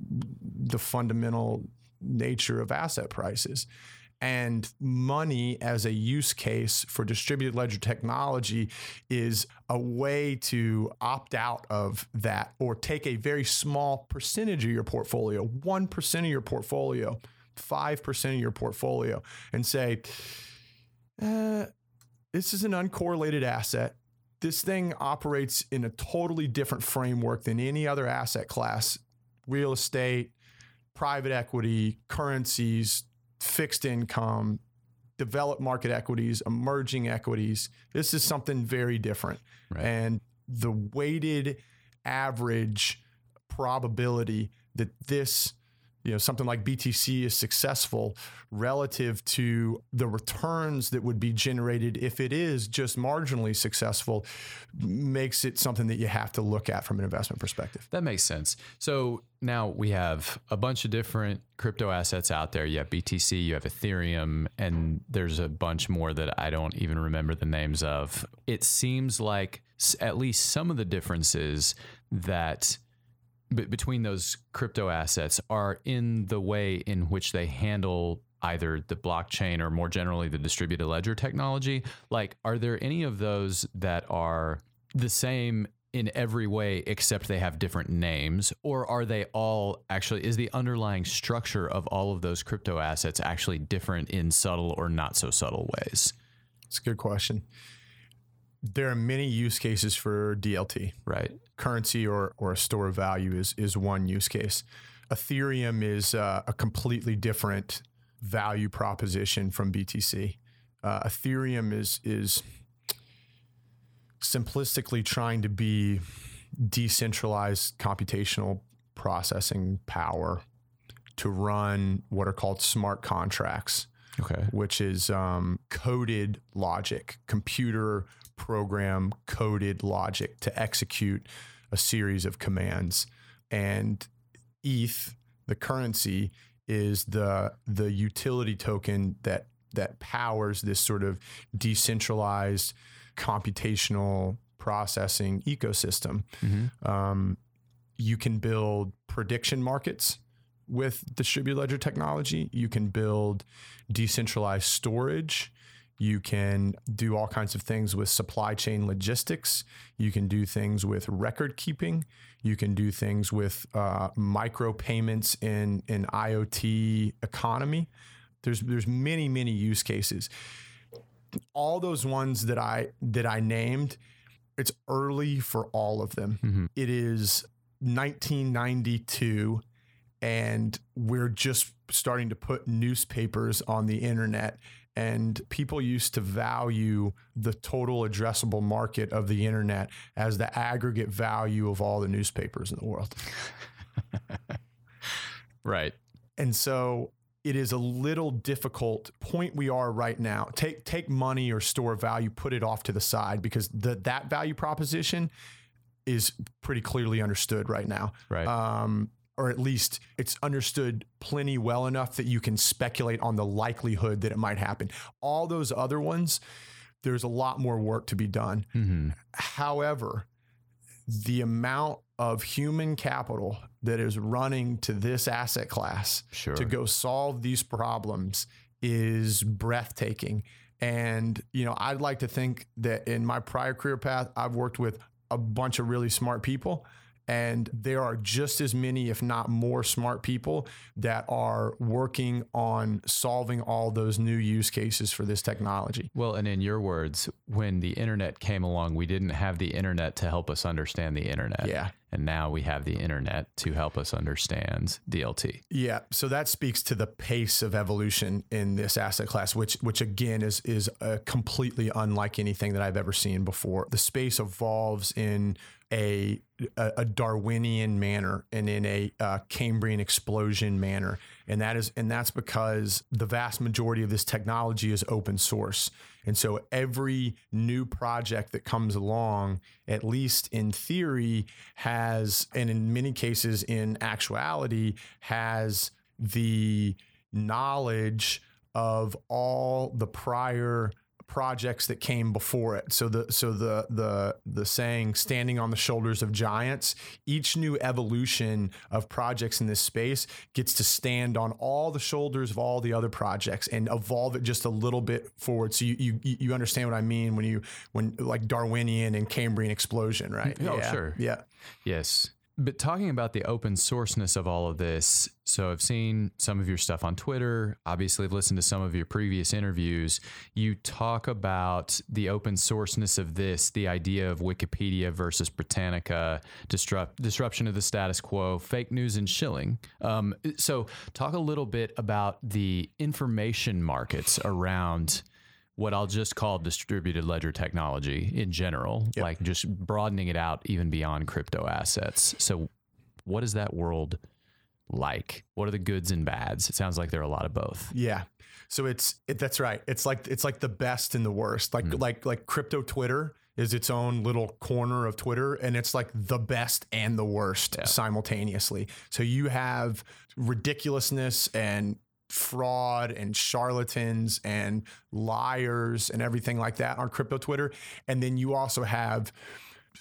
the fundamental nature of asset prices. And money as a use case for distributed ledger technology is a way to opt out of that or take a very small percentage of your portfolio, 1% of your portfolio, 5% of your portfolio, and say, this is an uncorrelated asset. This thing operates in a totally different framework than any other asset class, real estate, private equity, currencies, fixed income, developed market equities, emerging equities. This is something very different. Right. And the weighted average probability that this, something like BTC is successful relative to the returns that would be generated if it is just marginally successful makes it something that you have to look at from an investment perspective. That makes sense. So now we have a bunch of different crypto assets out there. You have BTC, you have Ethereum, and there's a bunch more that I don't even remember the names of. It seems like at least some of the differences that between those crypto assets are in the way in which they handle either the blockchain or more generally the distributed ledger technology. Like, are there any of those that are the same in every way except they have different names, or are they all actually, is the underlying structure of all of those crypto assets actually different in subtle or not so subtle ways? That's a good question. There are many use cases for DLT. Right. Currency or a store of value is one use case. Ethereum is a completely different value proposition from BTC. Ethereum is simplistically trying to be decentralized computational processing power to run what are called smart contracts, which is coded logic, computer program coded logic to execute a series of commands. And ETH, the currency, is the utility token that powers this sort of decentralized computational processing ecosystem. Mm-hmm. You can build prediction markets with distributed ledger technology. You can build decentralized storage. You can do all kinds of things with supply chain logistics. You can do things with record keeping. You can do things with micropayments in an IoT economy. There's many, many use cases. All those ones that I named, it's early for all of them. Mm-hmm. It is 1992, and we're just starting to put newspapers on the internet And people used to value the total addressable market of the internet as the aggregate value of all the newspapers in the world. Right. And so it is a little difficult point we are right now. Take money or store value, put it off to the side, because that value proposition is pretty clearly understood right now. Right. Or at least it's understood plenty well enough that you can speculate on the likelihood that it might happen. All those other ones, there's a lot more work to be done. Mm-hmm. However, the amount of human capital that is running to this asset class to go solve these problems is breathtaking. And, you know, I'd like to think that in my prior career path, I've worked with a bunch of really smart people. And there are just as many, if not more, smart people that are working on solving all those new use cases for this technology. Well, and in your words, when the internet came along, we didn't have the internet to help us understand the internet. Yeah. And now we have the internet to help us understand DLT. Yeah. So that speaks to the pace of evolution in this asset class, which again is completely unlike anything that I've ever seen before. The space evolves in a Darwinian manner and in a Cambrian explosion manner. And that's because the vast majority of this technology is open source. And so every new project that comes along, at least in theory, has, and in many cases in actuality, has the knowledge of all the prior projects that came before it. So the saying, standing on the shoulders of giants, each new evolution of projects in this space gets to stand on all the shoulders of all the other projects and evolve it just a little bit forward. So you understand what I mean when like Darwinian and Cambrian explosion, right? Oh, yeah. Sure. Yeah. Yes. But talking about the open sourceness of all of this, so I've seen some of your stuff on Twitter, obviously I've listened to some of your previous interviews. You talk about the open sourceness of this, the idea of Wikipedia versus Britannica, disruption of the status quo, fake news and shilling. So talk a little bit about the information markets around what I'll just call distributed ledger technology in general, yep. Like just broadening it out even beyond crypto assets. So what is that world like? What are the goods and bads? It sounds like there are a lot of both. Yeah. So that's right. It's like the best and the worst, like crypto Twitter is its own little corner of Twitter, and it's like the best and the worst simultaneously. So you have ridiculousness and fraud and charlatans and liars and everything like that on crypto Twitter. And then you also have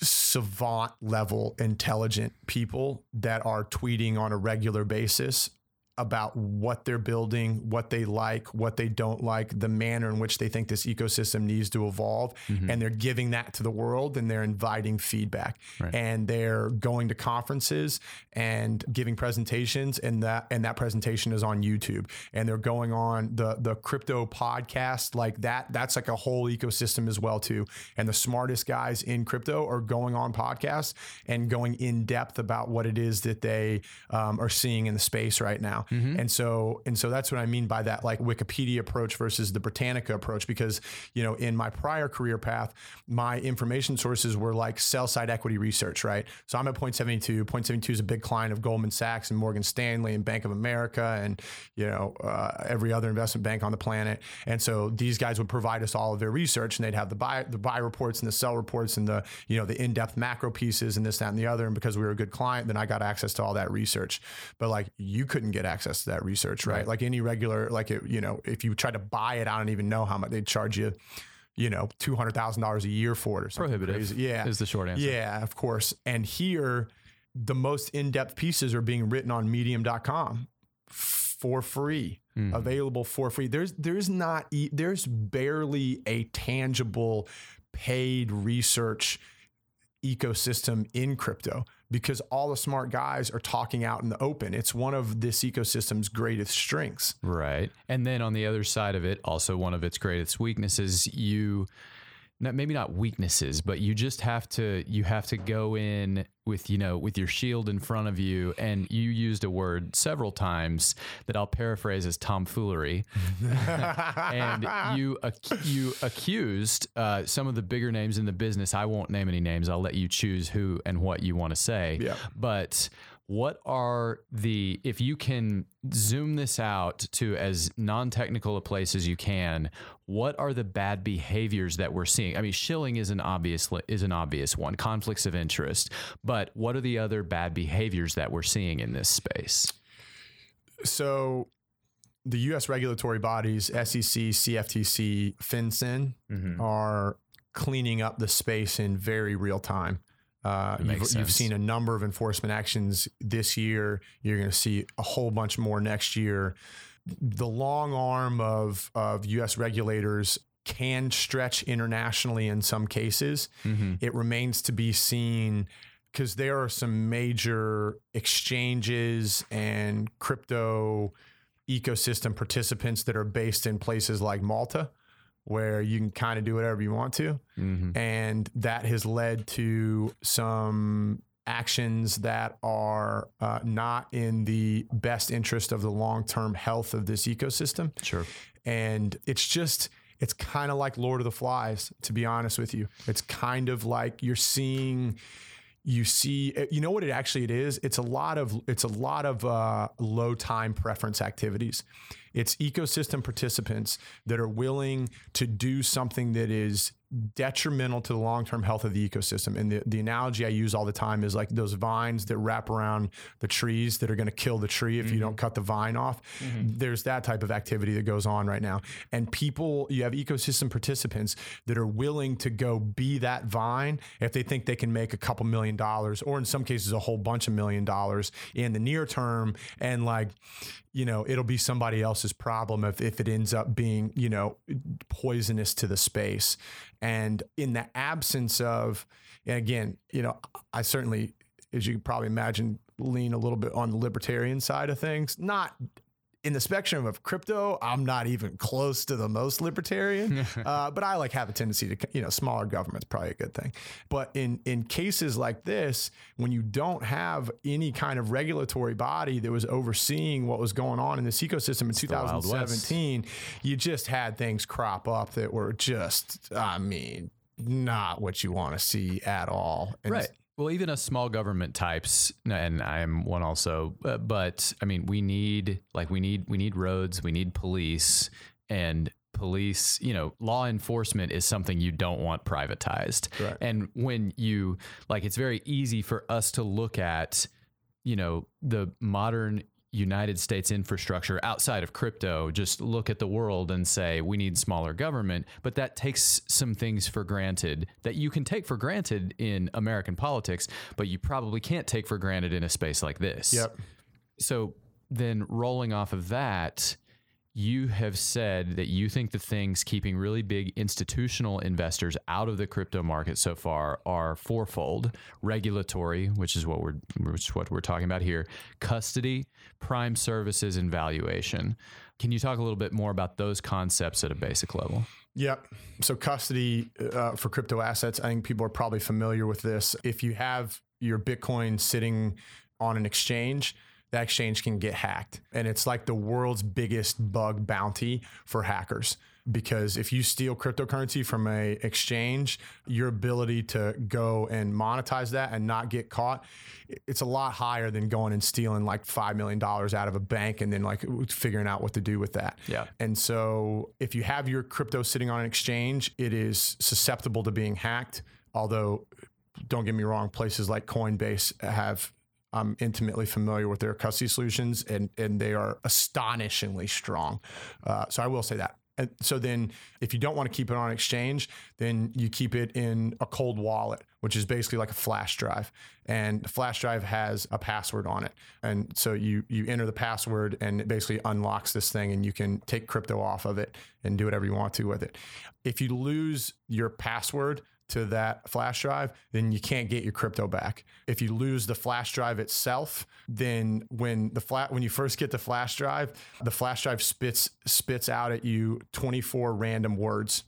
savant level intelligent people that are tweeting on a regular basis about what they're building, what they like, what they don't like, the manner in which they think this ecosystem needs to evolve. Mm-hmm. And they're giving that to the world, and they're inviting feedback, right. And they're going to conferences and giving presentations, and that presentation is on YouTube, and they're going on the crypto podcast like that. That's like a whole ecosystem as well too. And the smartest guys in crypto are going on podcasts and going in depth about what it is that they are seeing in the space right now. Mm-hmm. And so that's what I mean by that, like Wikipedia approach versus the Britannica approach, because, you know, in my prior career path, my information sources were like sell side equity research, right? So I'm at Point72. Point72 is a big client of Goldman Sachs and Morgan Stanley and Bank of America and, you know, every other investment bank on the planet. And so these guys would provide us all of their research, and they'd have the buy reports and the sell reports and the, you know, the in-depth macro pieces and this, that, and the other. And because we were a good client, then I got access to all that research. But like, you couldn't get access to that research, right? Like any regular, like, it, you know, if you try to buy it, I don't even know how much they'd charge you, you know, $200,000 a year for it or something. Prohibitive crazy. Yeah, is the short answer. Yeah, of course. And here, the most in-depth pieces are being written on medium.com for free, available for free. There's barely a tangible paid research ecosystem in crypto, because all the smart guys are talking out in the open. It's one of this ecosystem's greatest strengths. Right. And then on the other side of it, also one of its greatest weaknesses, you maybe not weaknesses, but you just have to, you have to go in with, you know, with your shield in front of you. And you used a word several times that I'll paraphrase as tomfoolery. And you accused some of the bigger names in the business. I won't name any names. I'll let you choose who and what you want to say. Yeah. But what are the, if you can zoom this out to as non-technical a place as you can, what are the bad behaviors that we're seeing? I mean, shilling is an obvious one, conflicts of interest, but what are the other bad behaviors that we're seeing in this space? So the U.S. regulatory bodies, SEC, CFTC, FinCEN, are cleaning up the space in very real time. You've seen a number of enforcement actions this year. You're going to see a whole bunch more next year. The long arm of U.S. regulators can stretch internationally in some cases. Mm-hmm. It remains to be seen, because there are some major exchanges and crypto ecosystem participants that are based in places like Malta, where you can kind of do whatever you want to. Mm-hmm. And that has led to some actions that are not in the best interest of the long-term health of this ecosystem. Sure. And it's just, it's kind of like Lord of the Flies, to be honest with you. It's kind of like you're seeing, you know what it actually it is? It's a lot of low time preference activities. It's ecosystem participants that are willing to do something that is detrimental to the long-term health of the ecosystem. And the analogy I use all the time is like those vines that wrap around the trees that are going to kill the tree if you don't cut the vine off. Mm-hmm. There's that type of activity that goes on right now. And people, you have ecosystem participants that are willing to go be that vine if they think they can make $2 million, or in some cases a whole bunch of $1 million in the near term. And like, you know, it'll be somebody else's problem if it ends up being, you know, poisonous to the space. And in the absence of, and again, you know, I certainly, as you can probably imagine, lean a little bit on the libertarian side of things. Not in the spectrum of crypto, I'm not even close to the most libertarian, but I like have a tendency to, you know, smaller government's probably a good thing. But in cases like this, when you don't have any kind of regulatory body that was overseeing what was going on in this ecosystem in 2017, you just had things crop up that were just, I mean, not what you want to see at all. And right. Well, even us small government types, and I am one also, but I mean, we need roads, we need police, and police, you know, law enforcement is something you don't want privatized. Right. And when you, like, it's very easy for us to look at, you know, the modern United States infrastructure outside of crypto, just look at the world and say, we need smaller government. But that takes some things for granted that you can take for granted in American politics, but you probably can't take for granted in a space like this. Yep. So then rolling off of that, you have said that you think the things keeping really big institutional investors out of the crypto market so far are fourfold: regulatory, which is what we're talking about here, custody, prime services, and valuation. Can you talk a little bit more about those concepts at a basic level? Yep. So custody for crypto assets, I think people are probably familiar with this. If you have your Bitcoin sitting on an exchange, that exchange can get hacked. And it's like the world's biggest bug bounty for hackers, because if you steal cryptocurrency from an exchange, your ability to go and monetize that and not get caught, it's a lot higher than going and stealing like $5 million out of a bank and then like figuring out what to do with that. Yeah. And so if you have your crypto sitting on an exchange, it is susceptible to being hacked. Although, don't get me wrong, places like Coinbase have, I'm intimately familiar with their custody solutions, and they are astonishingly strong. So I will say that. And so then if you don't want to keep it on exchange, then you keep it in a cold wallet, which is basically like a flash drive. And the flash drive has a password on it. And so you enter the password and it basically unlocks this thing, and you can take crypto off of it and do whatever you want to with it. If you lose your password to that flash drive, then you can't get your crypto back. If you lose the flash drive itself, then when you first get the flash drive spits out at you 24 random words.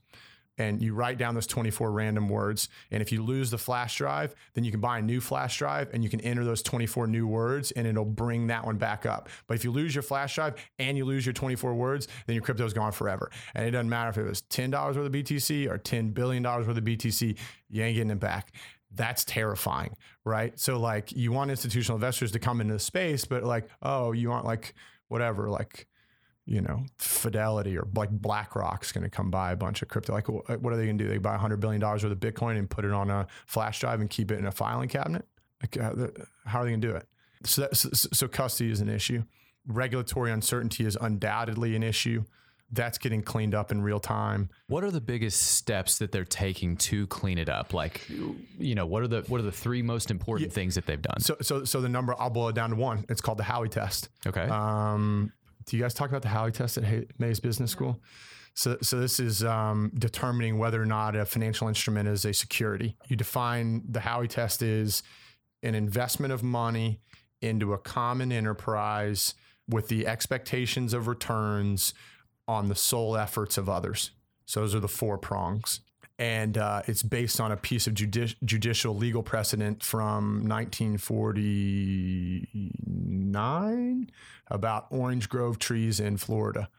and you write down those 24 random words. And if you lose the flash drive, then you can buy a new flash drive and you can enter those 24 new words and it'll bring that one back up. But if you lose your flash drive and you lose your 24 words, then your crypto is gone forever. And it doesn't matter if it was $10 worth of BTC or $10 billion worth of BTC, you ain't getting it back. That's terrifying, right? So like you want institutional investors to come into the space, but like, oh, you want like whatever, like, you know, Fidelity or like BlackRock's going to come buy a bunch of crypto. Like, what are they going to do? They buy $100 billion worth of Bitcoin and put it on a flash drive and keep it in a filing cabinet? Like, how are they going to do it? So custody is an issue. Regulatory uncertainty is undoubtedly an issue. That's getting cleaned up in real time. What are the biggest steps that they're taking to clean it up? Like, you know, what are the three most important things that they've done? So the number, I'll boil it down to one. It's called the Howey test. Okay. Do you guys talk about the Howey test at Mays Business School? So this is determining whether or not a financial instrument is a security. You define the Howey test is an investment of money into a common enterprise with the expectations of returns on the sole efforts of others. So those are the four prongs. And it's based on a piece of judicial legal precedent from 1949 about orange grove trees in Florida.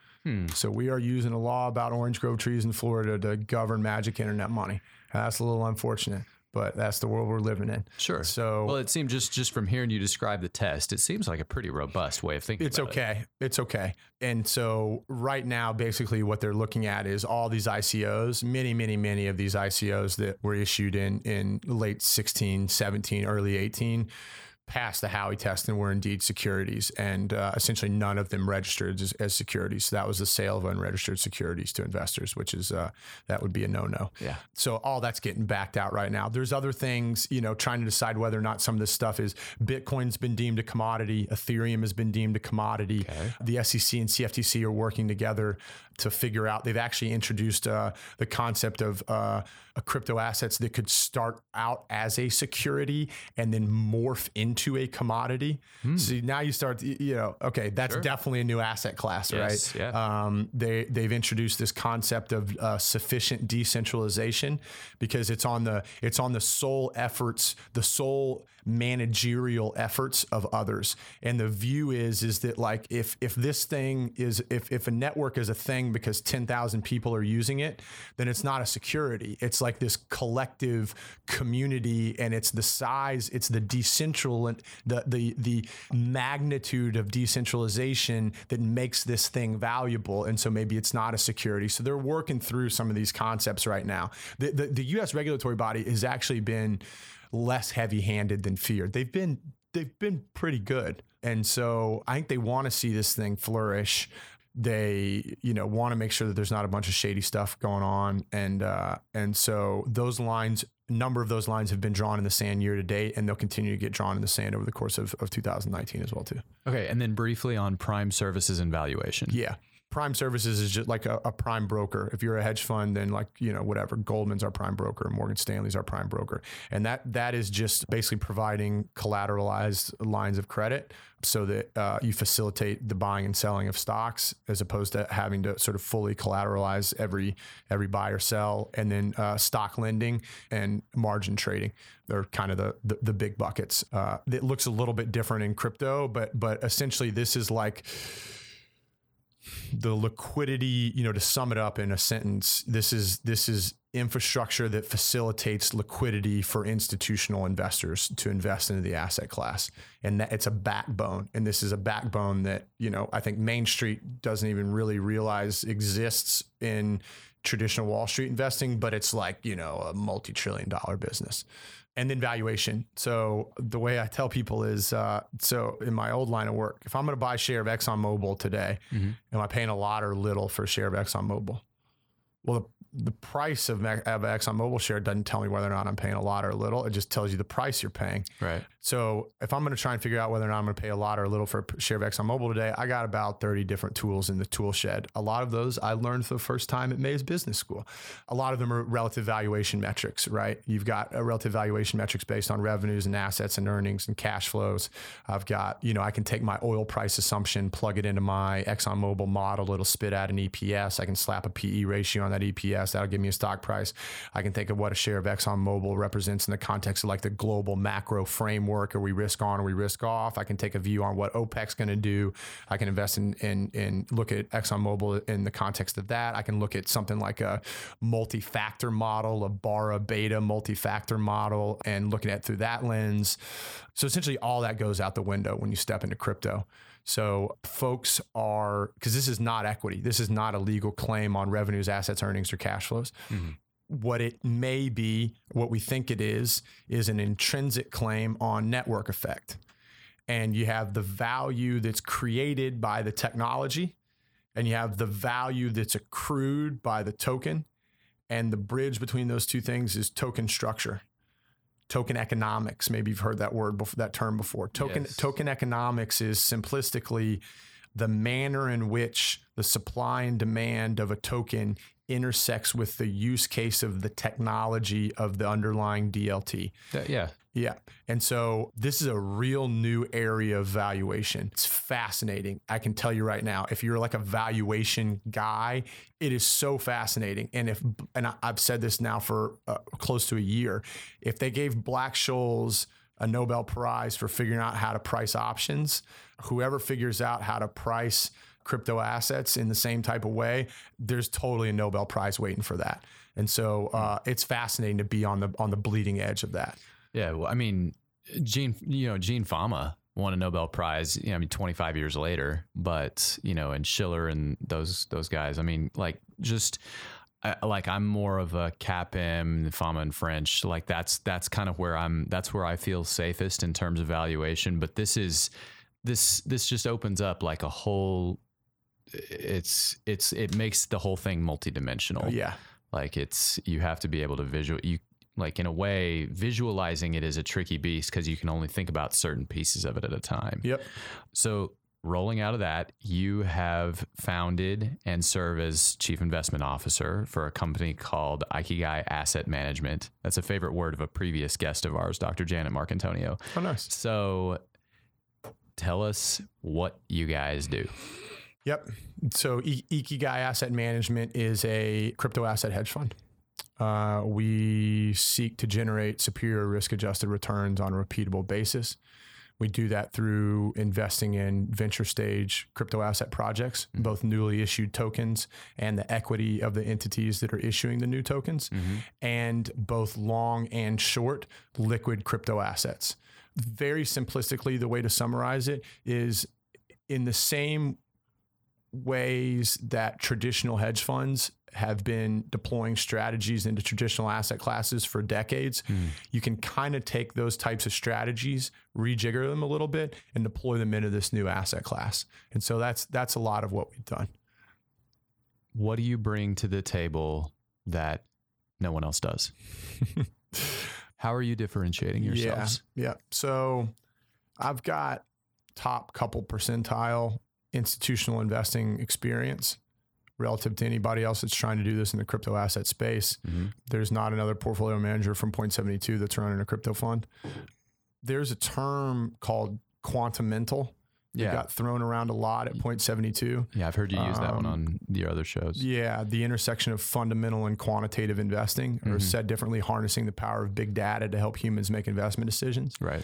So we are using a law about orange grove trees in Florida to govern magic internet money. That's a little unfortunate, but that's the world we're living in. Sure. So, well, it seemed just from hearing you describe the test, it seems like a pretty robust way of thinking about it. It's okay. And so right now, basically what they're looking at is all these ICOs, many, many, many of these ICOs that were issued in late 16, 17, early 18, passed the Howey test and were indeed securities. And essentially none of them registered as securities. So that was the sale of unregistered securities to investors, which is, that would be a no-no. Yeah. So all that's getting backed out right now. There's other things, you know, trying to decide whether or not some of this stuff is Bitcoin's been deemed a commodity. Ethereum has been deemed a commodity. Okay. The SEC and CFTC are working together to figure out. They've actually introduced the concept of crypto assets that could start out as a security and then morph into a commodity. See, now you start, you know, okay, that's definitely a new asset class, right? Yeah. They've introduced this concept of sufficient decentralization because it's on the sole efforts, the sole managerial efforts of others. And the view is that like if this thing is if a network is a thing because 10,000 people are using it, then it's not a security. It's like this collective community, and it's the size, it's the the magnitude of decentralization that makes this thing valuable. And so maybe it's not a security. So they're working through some of these concepts right now. The U.S. regulatory body has actually been less heavy-handed than feared. They've been pretty good. And so I think they want to see this thing flourish. They, you know, want to make sure that there's not a bunch of shady stuff going on. And so those lines, a number of those lines have been drawn in the sand year to date, and they'll continue to get drawn in the sand over the course of 2019 as well too. Okay. And then briefly on prime services and valuation. Yeah. Prime services is just like a prime broker. If you're a hedge fund, then like, you know, whatever, Goldman's our prime broker, Morgan Stanley's our prime broker. And that is just basically providing collateralized lines of credit so that you facilitate the buying and selling of stocks, as opposed to having to sort of fully collateralize every buy or sell. And then stock lending and margin trading. They're kind of the big buckets. It looks a little bit different in crypto, but essentially this is like the liquidity, you know, to sum it up in a sentence, this is infrastructure that facilitates liquidity for institutional investors to invest into the asset class. And that it's a backbone. And this is a backbone that, you know, I think Main Street doesn't even really realize exists in traditional Wall Street investing, but it's like, you know, a multi-trillion dollar business. And then valuation. So the way I tell people is, so in my old line of work, if I'm going to buy a share of Exxon Mobil today, am I paying a lot or little for a share of Exxon Mobil? Well, the price of Exxon Mobil share doesn't tell me whether or not I'm paying a lot or little. It just tells you the price you're paying. Right. So if I'm going to try and figure out whether or not I'm going to pay a lot or a little for a share of Exxon Mobil today, I got about 30 different tools in the tool shed. A lot of those I learned for the first time at Mays Business School. A lot of them are relative valuation metrics, right? You've got a relative valuation metrics based on revenues and assets and earnings and cash flows. I've got, you know, I can take my oil price assumption, plug it into my Exxon Mobil model. It'll spit out an EPS. I can slap a PE ratio on that that EPS. That'll give me a stock price. I can think of what a share of Exxon Mobil represents in the context of like the global macro framework. Are we risk on? Are we risk off? I can take a view on what OPEC's going to do. I can invest in look at Exxon Mobil in the context of that. I can look at something like a multi-factor model, a Barra beta multi-factor model, and looking at it through that lens. So essentially all that goes out the window when you step into crypto. So folks are, because this is not equity. This is not a legal claim on revenues, assets, earnings, or cash flows. Mm-hmm. What it may be, what we think it is an intrinsic claim on network effect. And you have the value that's created by the technology, and you have the value that's accrued by the token. And the bridge between those two things is token structure. Token economics, maybe you've heard that word, that term before. Token economics is simplistically the manner in which the supply and demand of a token intersects with the use case of the technology of the underlying DLT. Yeah. And so this is a real new area of valuation. It's fascinating. I can tell you right now, if you're like a valuation guy, it is so fascinating. And I've said this now for close to a year, if they gave Black-Scholes a Nobel Prize for figuring out how to price options, whoever figures out how to price crypto assets in the same type of way, there's totally a Nobel Prize waiting for that. And so it's fascinating to be on the bleeding edge of that. Yeah. Well, I mean, Gene Fama won a Nobel Prize, 25 years later, but, and Schiller and those guys, I mean, like just like I'm more of a Cap M, Fama and French, like that's kind of where that's where I feel safest in terms of valuation. But this just opens up like a whole, it makes the whole thing multidimensional. Yeah. Like you have to be able to visualizing it is a tricky beast because you can only think about certain pieces of it at a time. Yep. So rolling out of that, you have founded and serve as chief investment officer for a company called Ikigai Asset Management. That's a favorite word of a previous guest of ours, Dr. Janet Marcantonio. Oh, nice. So tell us what you guys do. Yep. So Ikigai Asset Management is a crypto asset hedge fund. We seek to generate superior risk-adjusted returns on a repeatable basis. We do that through investing in venture stage crypto asset projects, mm-hmm. both newly issued tokens and the equity of the entities that are issuing the new tokens, mm-hmm. and both long and short liquid crypto assets. Very simplistically, the way to summarize it is in the same ways that traditional hedge funds have been deploying strategies into traditional asset classes for decades. Mm. You can kind of take those types of strategies, rejigger them a little bit, and deploy them into this new asset class. And so that's a lot of what we've done. What do you bring to the table that no one else does? How are you differentiating yourselves? Yeah. So I've got top couple percentile institutional investing experience relative to anybody else that's trying to do this in the crypto asset space. Mm-hmm. There's not another portfolio manager from Point72 that's running a crypto fund. There's a term called quantamental. Yeah. It got thrown around a lot at Point72. Yeah, I've heard you use that one on your other shows. Yeah, the intersection of fundamental and quantitative investing, mm-hmm. or said differently, harnessing the power of big data to help humans make investment decisions. Right.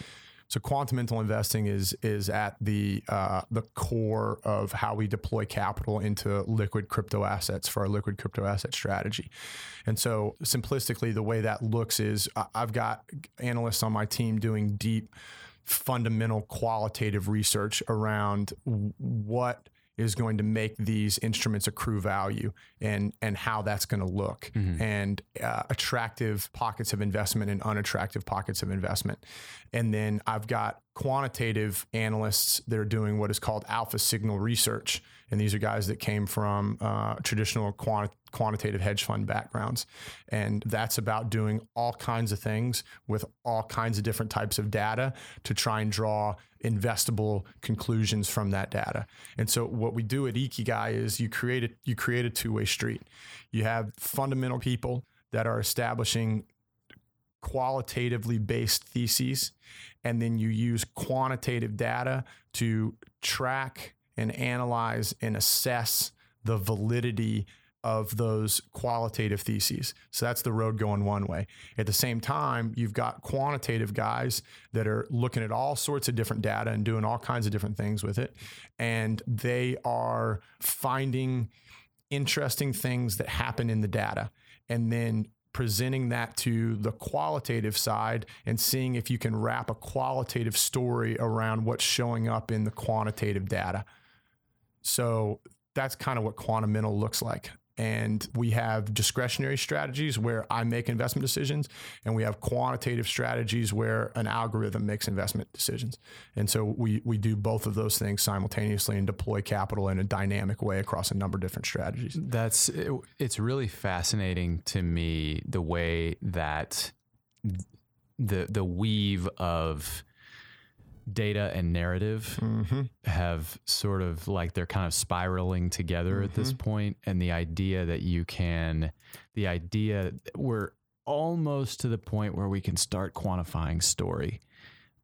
So quantamental investing is at the core of how we deploy capital into liquid crypto assets for our liquid crypto asset strategy. And so simplistically, the way that looks is I've got analysts on my team doing deep, fundamental, qualitative research around what is going to make these instruments accrue value and how that's going to look, mm-hmm. and attractive pockets of investment and unattractive pockets of investment. And then I've got quantitative analysts that are doing what is called alpha signal research. And these are guys that came from traditional quantitative hedge fund backgrounds. And that's about doing all kinds of things with all kinds of different types of data to try and draw investable conclusions from that data. And so what we do at Ikigai is you create a two-way street. You have fundamental people that are establishing qualitatively based theses, and then you use quantitative data to track and analyze and assess the validity of those qualitative theses. So that's the road going one way. At the same time, you've got quantitative guys that are looking at all sorts of different data and doing all kinds of different things with it. And they are finding interesting things that happen in the data and then presenting that to the qualitative side and seeing if you can wrap a qualitative story around what's showing up in the quantitative data. So that's kind of what quantamental looks like. And we have discretionary strategies where I make investment decisions, and we have quantitative strategies where an algorithm makes investment decisions. And so we do both of those things simultaneously and deploy capital in a dynamic way across a number of different strategies. It's really fascinating to me the way that the weave of data and narrative have sort of like they're kind of spiraling together at this point. And the idea that we're almost to the point where we can start quantifying story.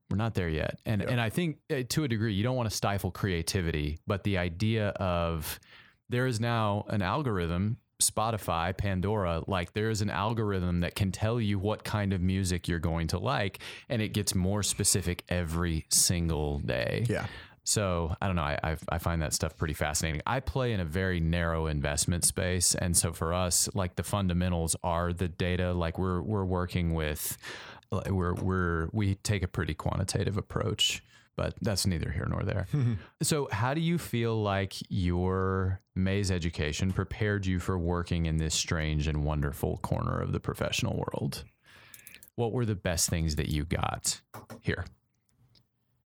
We're not there yet. And I think to a degree, you don't want to stifle creativity, but the idea of there is now an algorithm, Spotify, Pandora, like there is an algorithm that can tell you what kind of music you're going to like, and it gets more specific every single day. Yeah. So I don't know. I find that stuff pretty fascinating. I play in a very narrow investment space. And so for us, like the fundamentals are the data, like we're working with, we take a pretty quantitative approach. But that's neither here nor there. So how do you feel like your Mays education prepared you for working in this strange and wonderful corner of the professional world? What were the best things that you got here?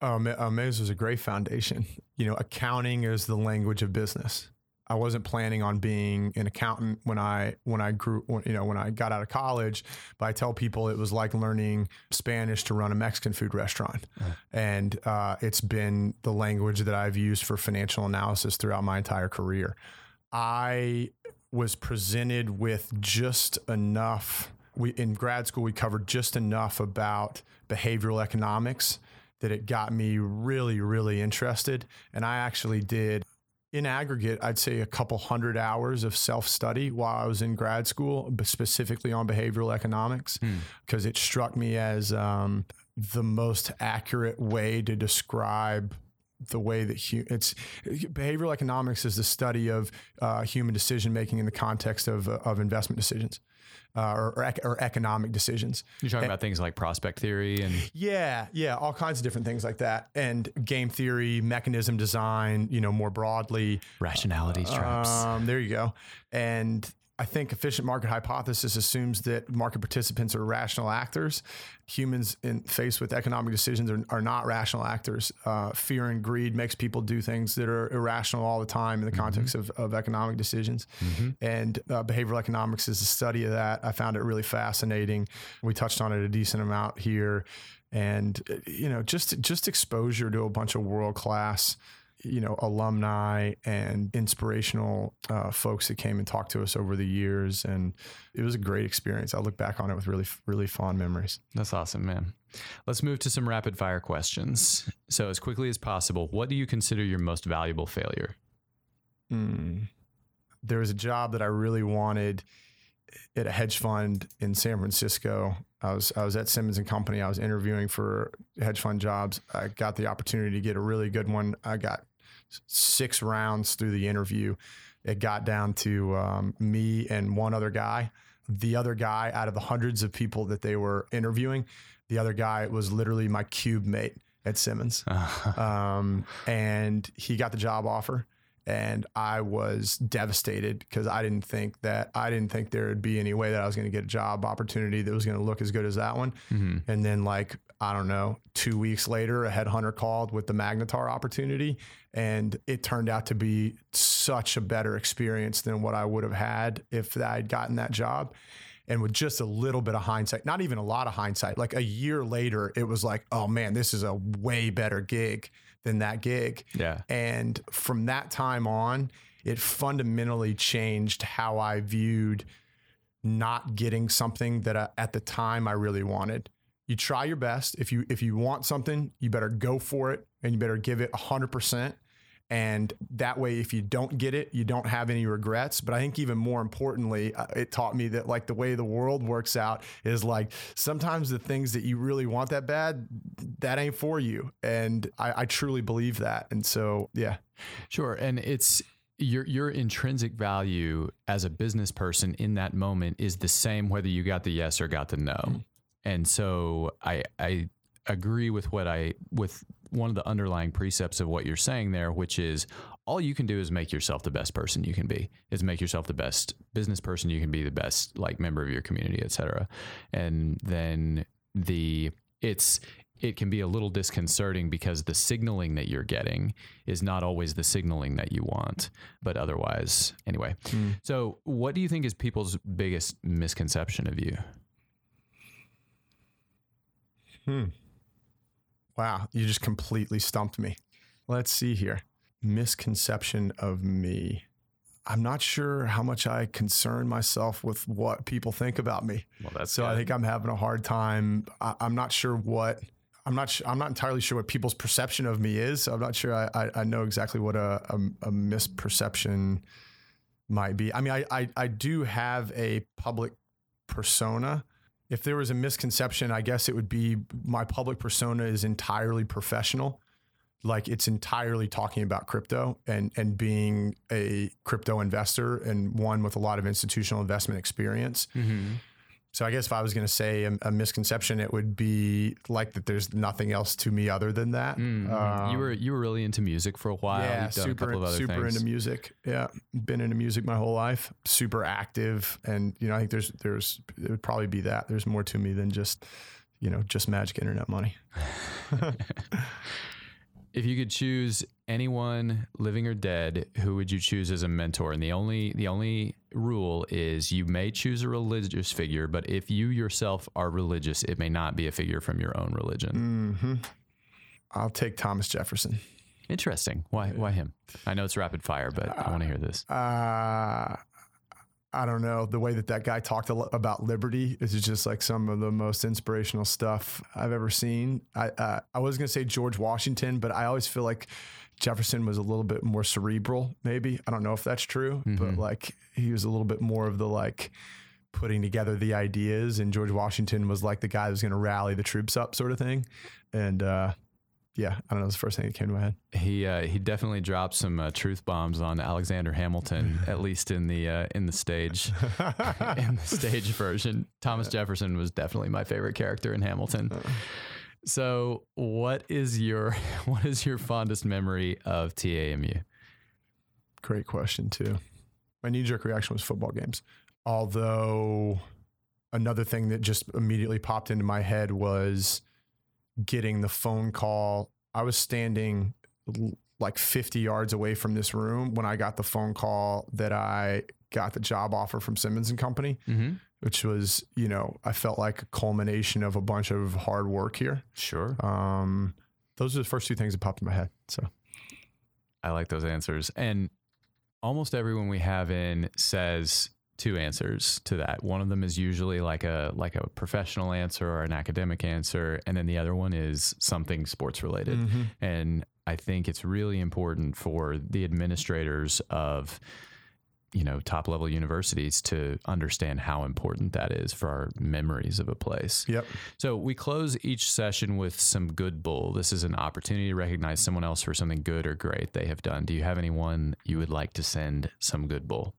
Mays was a great foundation. You know, accounting is the language of business. I wasn't planning on being an accountant when I got out of college, but I tell people it was like learning Spanish to run a Mexican food restaurant. And it's been the language that I've used for financial analysis throughout my entire career. I was presented with just enough. In grad school, we covered just enough about behavioral economics that it got me really, really interested. And I actually did, in aggregate, I'd say a couple hundred hours of self-study while I was in grad school, but specifically on behavioral economics, because it struck me as the most accurate way to describe the way that behavioral economics is the study of human decision-making in the context of investment decisions. Or economic decisions. You're talking about things like prospect theory and all kinds of different things like that, and game theory, mechanism design, more broadly, rationality traps. There you go. And I think efficient market hypothesis assumes that market participants are rational actors. Humans faced with economic decisions are not rational actors. Fear and greed makes people do things that are irrational all the time in the context of economic decisions. And behavioral economics is the study of that. I found it really fascinating. We touched on it a decent amount here. And, just exposure to a bunch of world-class alumni and inspirational folks that came and talked to us over the years. And it was a great experience. I look back on it with really, really fond memories. That's awesome, man. Let's move to some rapid fire questions. So as quickly as possible, what do you consider your most valuable failure? There was a job that I really wanted at a hedge fund in San Francisco. I was at Simmons and Company. I was interviewing for hedge fund jobs. I got the opportunity to get a really good one. I got 6 rounds through the interview. It got down to me and one other guy. The other guy, out of the hundreds of people that they were interviewing, the other guy was literally my cube mate at Simmons. And he got the job offer. And I was devastated because I didn't think there would be any way that I was going to get a job opportunity that was going to look as good as that one. And then 2 weeks later, a headhunter called with the Magnetar opportunity, and it turned out to be such a better experience than what I would have had if I'd gotten that job. And with just a little bit of hindsight, not even a lot of hindsight, like a year later, it was like, oh man, this is a way better gig than that gig. Yeah. And from that time on, it fundamentally changed how I viewed not getting something that at the time I really wanted. You try your best. If you want something, you better go for it and you better give it 100%. And that way, if you don't get it, you don't have any regrets. But I think even more importantly, it taught me that like the way the world works out is like sometimes the things that you really want that bad, that ain't for you. And I truly believe that. And so, yeah. Sure. And it's your intrinsic value as a business person in that moment is the same, whether you got the yes or got the no. Mm-hmm. And so I agree with one of the underlying precepts of what you're saying there, which is all you can do is make yourself the best person you can be, is make yourself the best business person you can be, the best like member of your community, et cetera. And then it can be a little disconcerting because the signaling that you're getting is not always the signaling that you want, but otherwise, anyway. Mm. So what do you think is people's biggest misconception of you? Wow, you just completely stumped me. Let's see here. Misconception of me. I'm not sure how much I concern myself with what people think about me. Well, that's so good. I think I'm having a hard time. I'm not entirely sure what people's perception of me is. So I'm not sure I know exactly what a misperception might be. I mean, I do have a public persona. If there was a misconception, I guess it would be my public persona is entirely professional. Like it's entirely talking about crypto and being a crypto investor and one with a lot of institutional investment experience. Mm-hmm. So I guess if I was going to say a misconception, it would be like that there's nothing else to me other than that. Mm-hmm. You were really into music for a while. Yeah, you've done a couple of other super things. Into music. Yeah, been into music my whole life. Super active, and I think there's it would probably be that there's more to me than just magic internet money. If you could choose anyone living or dead, who would you choose as a mentor? And the only rule is you may choose a religious figure, but if you yourself are religious, it may not be a figure from your own religion. Mm-hmm. I'll take Thomas Jefferson. Interesting. Why him? I know it's rapid fire, but I want to hear this. I don't know. The way that guy talked about liberty is just like some of the most inspirational stuff I've ever seen. I was going to say George Washington, but I always feel like Jefferson was a little bit more cerebral, maybe. I don't know if that's true, mm-hmm. but like he was a little bit more of the like putting together the ideas, and George Washington was like the guy that was going to rally the troops up sort of thing. And, yeah, I don't know. It's the first thing that came to my head. He definitely dropped some truth bombs on Alexander Hamilton, at least in the stage version. Thomas Jefferson was definitely my favorite character in Hamilton. So, what is your fondest memory of TAMU? Great question too. My knee-jerk reaction was football games, although another thing that just immediately popped into my head was getting the phone call. I was standing like 50 yards away from this room when I got the phone call that I got the job offer from Simmons and Company, mm-hmm. which was, I felt like a culmination of a bunch of hard work here. Sure. Those are the first two things that popped in my head. So I like those answers. And almost everyone we have in says two answers to that. One of them is usually like a professional answer or an academic answer. And then the other one is something sports related. Mm-hmm. And I think it's really important for the administrators of, top level universities to understand how important that is for our memories of a place. Yep. So we close each session with some good bull. This is an opportunity to recognize someone else for something good or great they have done. Do you have anyone you would like to send some good bull?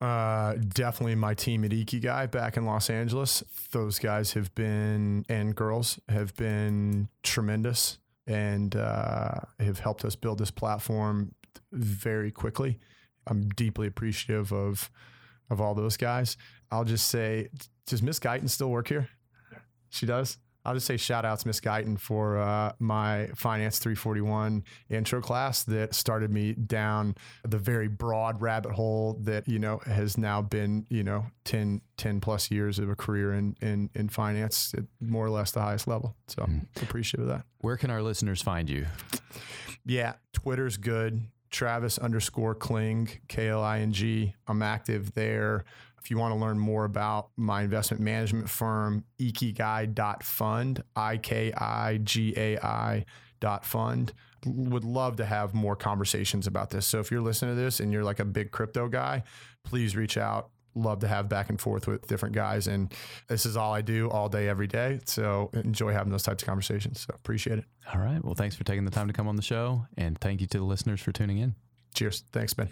Definitely my team at Ikigai back in Los Angeles. Those guys have been, and girls have been tremendous and have helped us build this platform very quickly. I'm deeply appreciative of all those guys. I'll just say, does Miss Guyton still work here? She does. I'll just say shout outs Miss Guyton for my Finance 341 intro class that started me down the very broad rabbit hole that, has now been, 10 plus years of a career in finance at more or less the highest level. So appreciative of that. Where can our listeners find you? Yeah, Twitter's good. Travis_Kling, Kling. I'm active there. If you want to learn more about my investment management firm, ikigai.fund, IKIGAI.fund. would love to have more conversations about this. So if you're listening to this and you're like a big crypto guy, please reach out. Love to have back and forth with different guys. And this is all I do all day, every day. So enjoy having those types of conversations. So appreciate it. All right. Well, thanks for taking the time to come on the show, and thank you to the listeners for tuning in. Cheers. Thanks, Ben.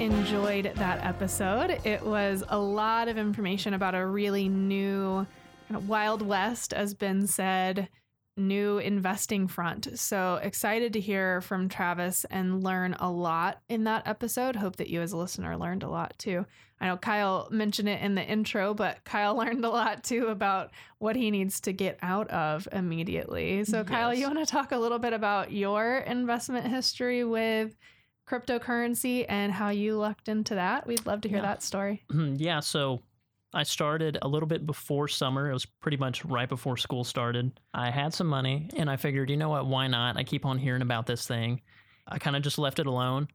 Enjoyed that episode. It was a lot of information about a really new kind of Wild West, as Ben said, new investing front. So excited to hear from Travis and learn a lot in that episode. Hope that you as a listener learned a lot too. I know Kyle mentioned it in the intro, but Kyle learned a lot too about what he needs to get out of immediately. So yes. Kyle, you want to talk a little bit about your investment history with cryptocurrency and how you lucked into that? We'd love to hear that story. Yeah. So I started a little bit before summer. It was pretty much right before school started. I had some money and I figured, you know what, why not? I keep on hearing about this thing. I kind of just left it alone.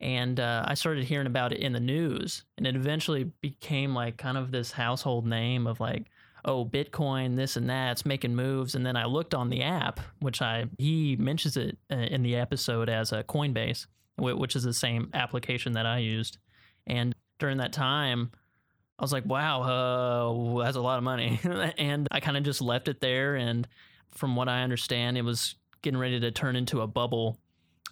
And I started hearing about it in the news, and it eventually became like kind of this household name of like, oh, Bitcoin, this and that, it's making moves. And then I looked on the app, which he mentions it in the episode as a Coinbase, which is the same application that I used. And during that time, I was like, wow, that's a lot of money. And I kind of just left it there. And from what I understand, it was getting ready to turn into a bubble.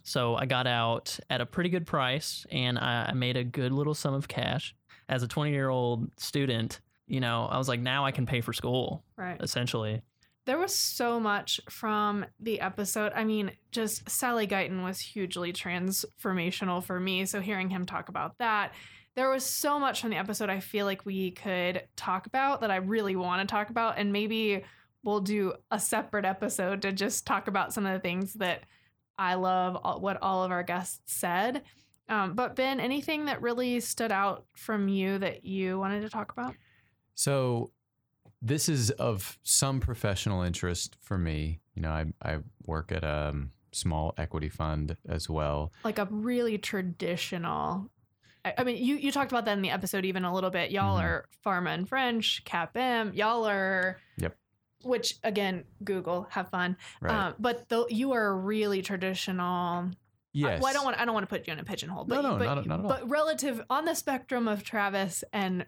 So I got out at a pretty good price, and I made a good little sum of cash. As a 20-year-old student, you know, I was like, now I can pay for school, right? Essentially. There was so much from the episode. I mean, just Sally Guyton was hugely transformational for me. So hearing him talk about that, there was so much from the episode I feel like we could talk about that I really want to talk about. And maybe we'll do a separate episode to just talk about some of the things that I love, what all of our guests said. But Ben, anything that really stood out from you that you wanted to talk about? So this is of some professional interest for me. You know, I work at a small equity fund as well. Like a really traditional. I mean, you talked about that in the episode even a little bit. Y'all are Pharma and French, Cap M. Y'all are. Yep. Which again, Google, have fun. Right. But you are a really traditional. Yes. Well, I don't want to put you in a pigeonhole. But, no, not at all. But relative on the spectrum of Travis and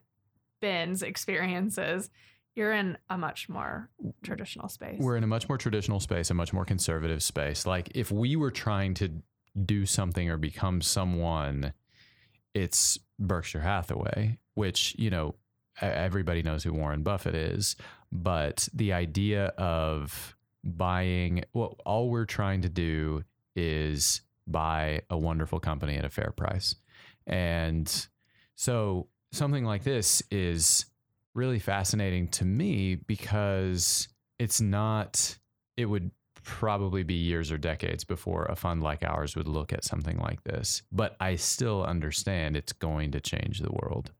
Ben's experiences, you're in a much more traditional space. We're in a much more traditional space, a much more conservative space. Like if we were trying to do something or become someone, it's Berkshire Hathaway, which, you know, everybody knows who Warren Buffett is. But the idea of buying, well, all we're trying to do is buy a wonderful company at a fair price. And so something like this is really fascinating to me because it would probably be years or decades before a fund like ours would look at something like this, but I still understand it's going to change the world.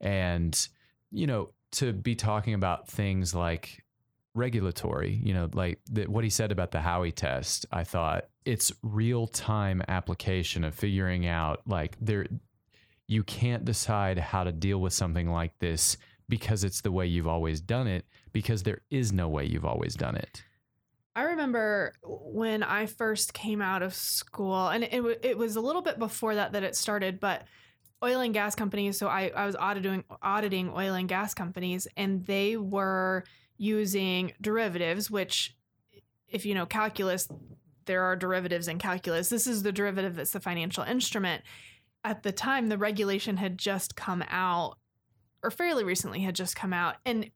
And, you know, to be talking about things like regulatory, you know, like what he said about the Howey test, I thought it's real time application of figuring out like you can't decide how to deal with something like this because it's the way you've always done it, because there is no way you've always done it. I remember when I first came out of school, and it was a little bit before that it started, but oil and gas companies, so I was auditing oil and gas companies, and they were using derivatives, which, if you know calculus, there are derivatives in calculus. This is the derivative that's the financial instrument. At the time, the regulation had just come out, or fairly recently had just come out. And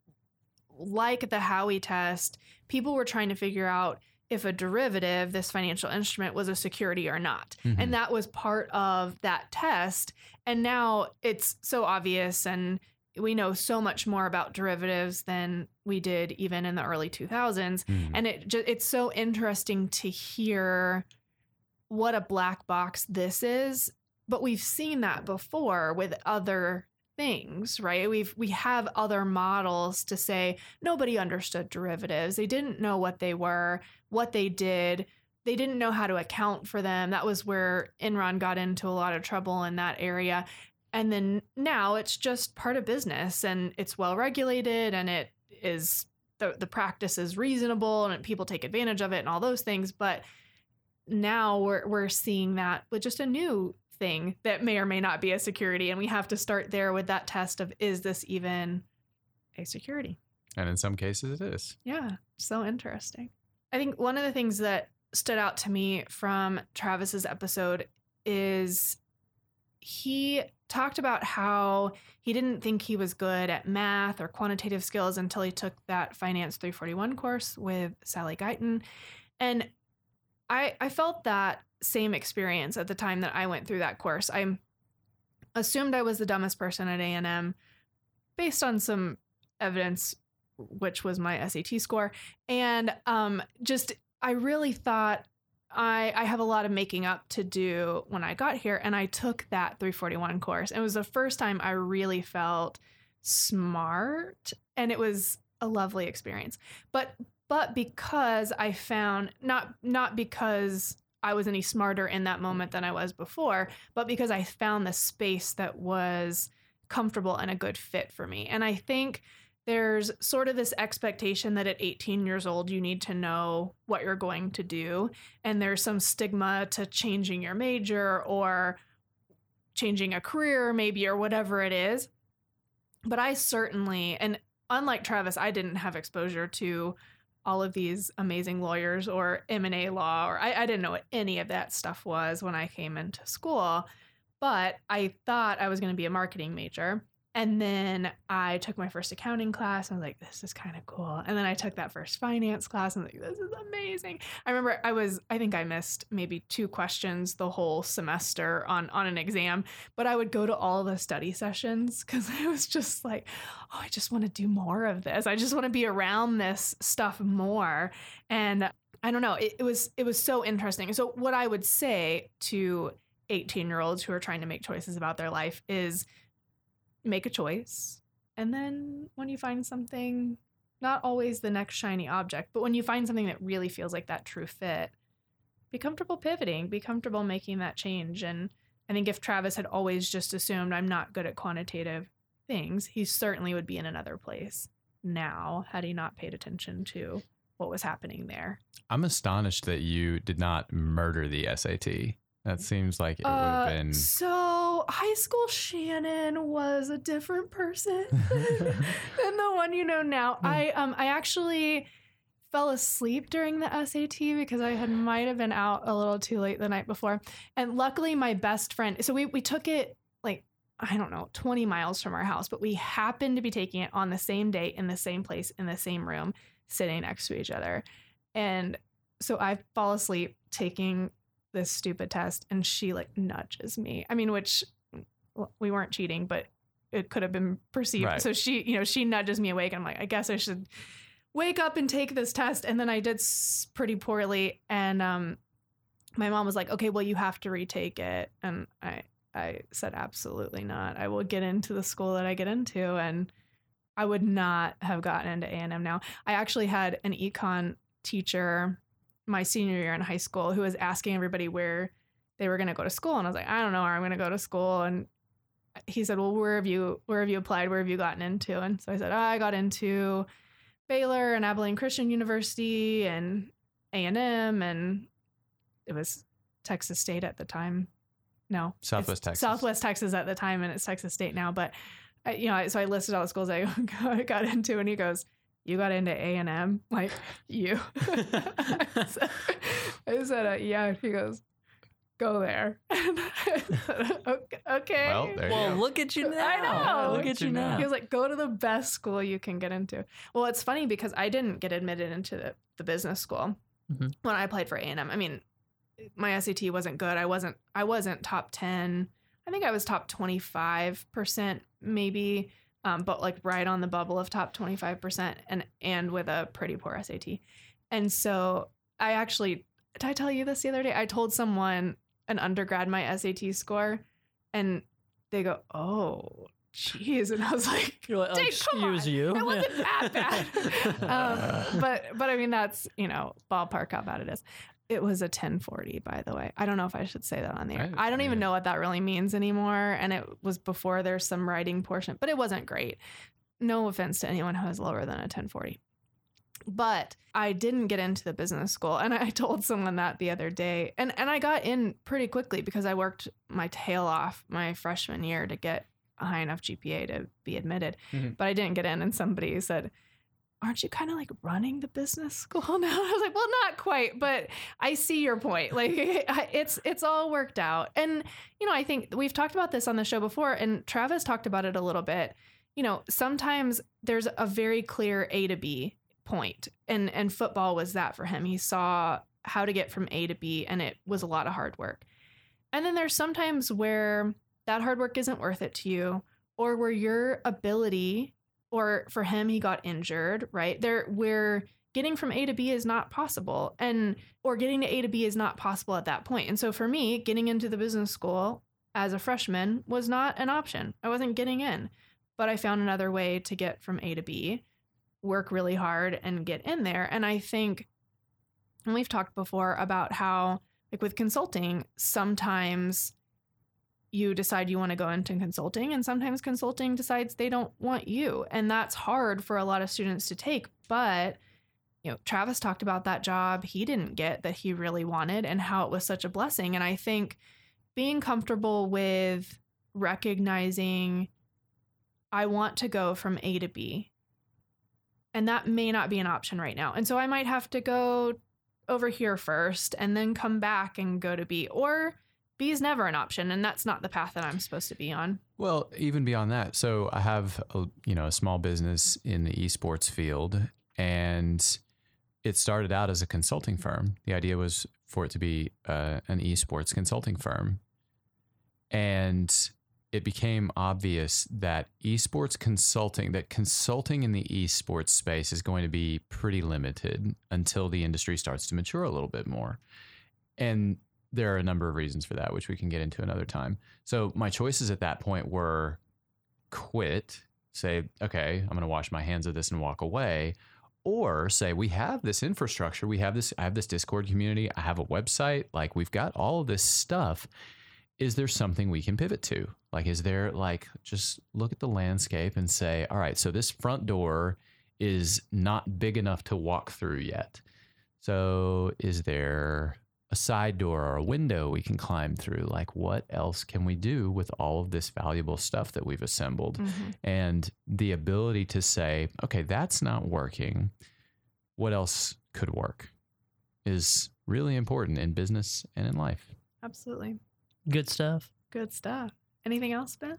like the Howey test, people were trying to figure out if a derivative, this financial instrument, was a security or not. Mm-hmm. And that was part of that test. And now it's so obvious, and we know so much more about derivatives than we did even in the early 2000s. Mm-hmm. And it's so interesting to hear what a black box this is. But we've seen that before with other things, right? We have other models to say nobody understood derivatives. They didn't know what they were, what they did. They didn't know how to account for them. That was where Enron got into a lot of trouble in that area. And then now it's just part of business, and it's well regulated, and it is the practice is reasonable and people take advantage of it and all those things. But now we're seeing that with just a new thing that may or may not be a security. And we have to start there with that test of, is this even a security? And in some cases it is. Yeah. So interesting. I think one of the things that stood out to me from Travis's episode is he talked about how he didn't think he was good at math or quantitative skills until he took that Finance 341 course with Sally Guyton. And I felt that same experience at the time that I went through that course. I assumed I was the dumbest person at A&M based on some evidence, which was my SAT score. And I really thought I have a lot of making up to do when I got here. And I took that 341 course. It was the first time I really felt smart. And it was a lovely experience. But because I found, not because I was any smarter in that moment than I was before, but because I found the space that was comfortable and a good fit for me. And I think there's sort of this expectation that at 18 years old, you need to know what you're going to do. And there's some stigma to changing your major or changing a career maybe, or whatever it is. But I certainly, and unlike Travis, I didn't have exposure to all of these amazing lawyers or M&A law, or I didn't know what any of that stuff was when I came into school, but I thought I was going to be a marketing major. And then I took my first accounting class and I was like, this is kind of cool. And then I took that first finance class and I was like, this is amazing. I remember I think I missed maybe 2 questions the whole semester on an exam, but I would go to all the study sessions because I was just like, oh, I just want to do more of this. I just want to be around this stuff more. And I don't know, it was so interesting. So what I would say to 18-year-olds who are trying to make choices about their life is, make a choice. And then when you find something, not always the next shiny object, but when you find something that really feels like that true fit, be comfortable pivoting, be comfortable making that change. And I think if Travis had always just assumed I'm not good at quantitative things, he certainly would be in another place now had he not paid attention to what was happening there. I'm astonished that you did not murder the SAT. That seems like it would have been... So high school Shannon was a different person than the one you know now. I actually fell asleep during the SAT because I might have been out a little too late the night before. And luckily my best friend... So we took it like, I don't know, 20 miles from our house, but we happened to be taking it on the same day in the same place in the same room sitting next to each other. And so I fall asleep taking... this stupid test. And she like nudges me. I mean, which we weren't cheating, but it could have been perceived. Right. So she nudges me awake. And I'm like, I guess I should wake up and take this test. And then I did pretty poorly. And my mom was like, okay, well, you have to retake it. And I said, absolutely not. I will get into the school that I get into. And I would not have gotten into A&M now. I actually had an econ teacher my senior year in high school who was asking everybody where they were going to go to school. And I was like, I don't know where I'm going to go to school. And he said, well, where have you applied? Where have you gotten into? And so I said, I got into Baylor and Abilene Christian University and A&M. And it was Texas State at the time. No, Southwest Texas at the time. And it's Texas State now. But so I listed all the schools I got into, and he goes, you got into A&M, like you. I said, yeah. He goes, go there. Said, okay. Well, there you go. Look at you now. I know. Look at you now. He was like, go to the best school you can get into. Well, it's funny because I didn't get admitted into the business school when I applied for A&M. I mean, my SAT wasn't good. I wasn't top 10. I think I was top 25% maybe. But like right on the bubble of top 25% and with a pretty poor SAT. And so I actually, did I tell you this the other day? I told someone, an undergrad, my SAT score, and they go, oh, geez. And I was like, excuse you. It wasn't that bad. But I mean, that's, ballpark how bad it is. It was a 1040, by the way. I don't know if I should say that on the air. I don't even know what that really means anymore. And it was before there's some writing portion, but it wasn't great. No offense to anyone who is lower than a 1040. But I didn't get into the business school. And I told someone that the other day. And I got in pretty quickly because I worked my tail off my freshman year to get a high enough GPA to be admitted. Mm-hmm. But I didn't get in. And somebody said, aren't you kind of like running the business school now? I was like, well, not quite, but I see your point. Like it's all worked out. And, you know, I think we've talked about this on the show before, and Travis talked about it a little bit. You know, sometimes there's a very clear A to B point, and football was that for him. He saw how to get from A to B, and it was a lot of hard work. And then there's sometimes where that hard work isn't worth it to you, or where your ability, or for him, he got injured, right? There, where getting from A to B is not possible, and or getting to A to B is not possible at that point. And so for me, getting into the business school as a freshman was not an option. I wasn't getting in, but I found another way to get from A to B, work really hard and get in there. And I think, and we've talked before about how, like with consulting, sometimes you decide you want to go into consulting, and sometimes consulting decides they don't want you. And that's hard for a lot of students to take. But, you know, Travis talked about that job he didn't get that he really wanted and how it was such a blessing. And I think being comfortable with recognizing I want to go from A to B, and that may not be an option right now. And so I might have to go over here first and then come back and go to B, or B is never an option, and that's not the path that I'm supposed to be on. Well, even beyond that. So I have a small business in the esports field, and it started out as a consulting firm. The idea was for it to be an esports consulting firm. And it became obvious that consulting in the esports space is going to be pretty limited until the industry starts to mature a little bit more. And there are a number of reasons for that, which we can get into another time. So my choices at that point were quit, say, okay, I'm going to wash my hands of this and walk away, or say, we have this infrastructure. I have this Discord community. I have a website. Like, we've got all of this stuff. Is there something we can pivot to? Like, is there, like, just look at the landscape and say, all right, so this front door is not big enough to walk through yet. So is there a side door or a window we can climb through? Like, what else can we do with all of this valuable stuff that we've assembled? Mm-hmm. And the ability to say, okay, that's not working, what else could work, is really important in business and in life. Absolutely. Good stuff. Good stuff. Anything else, Ben?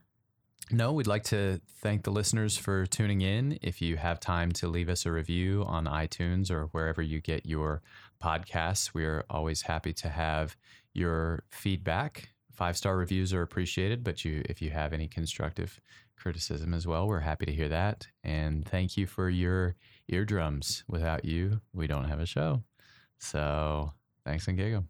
No, we'd like to thank the listeners for tuning in. If you have time to leave us a review on iTunes or wherever you get your podcasts, we're always happy to have your feedback. 5-star reviews are appreciated, but if you have any constructive criticism as well, we're happy to hear that. And thank you for your eardrums. Without you, we don't have a show. So thanks and giggle.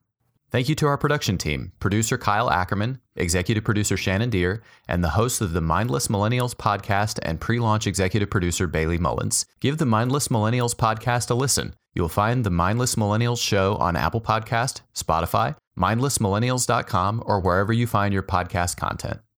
Thank you to our production team, producer Kyle Ackerman, executive producer Shannon Deer, and the host of the Mindless Millennials podcast and pre-launch executive producer Bailey Mullins. Give the Mindless Millennials podcast a listen. You'll find the Mindless Millennials show on Apple Podcast, Spotify, mindlessmillennials.com, or wherever you find your podcast content.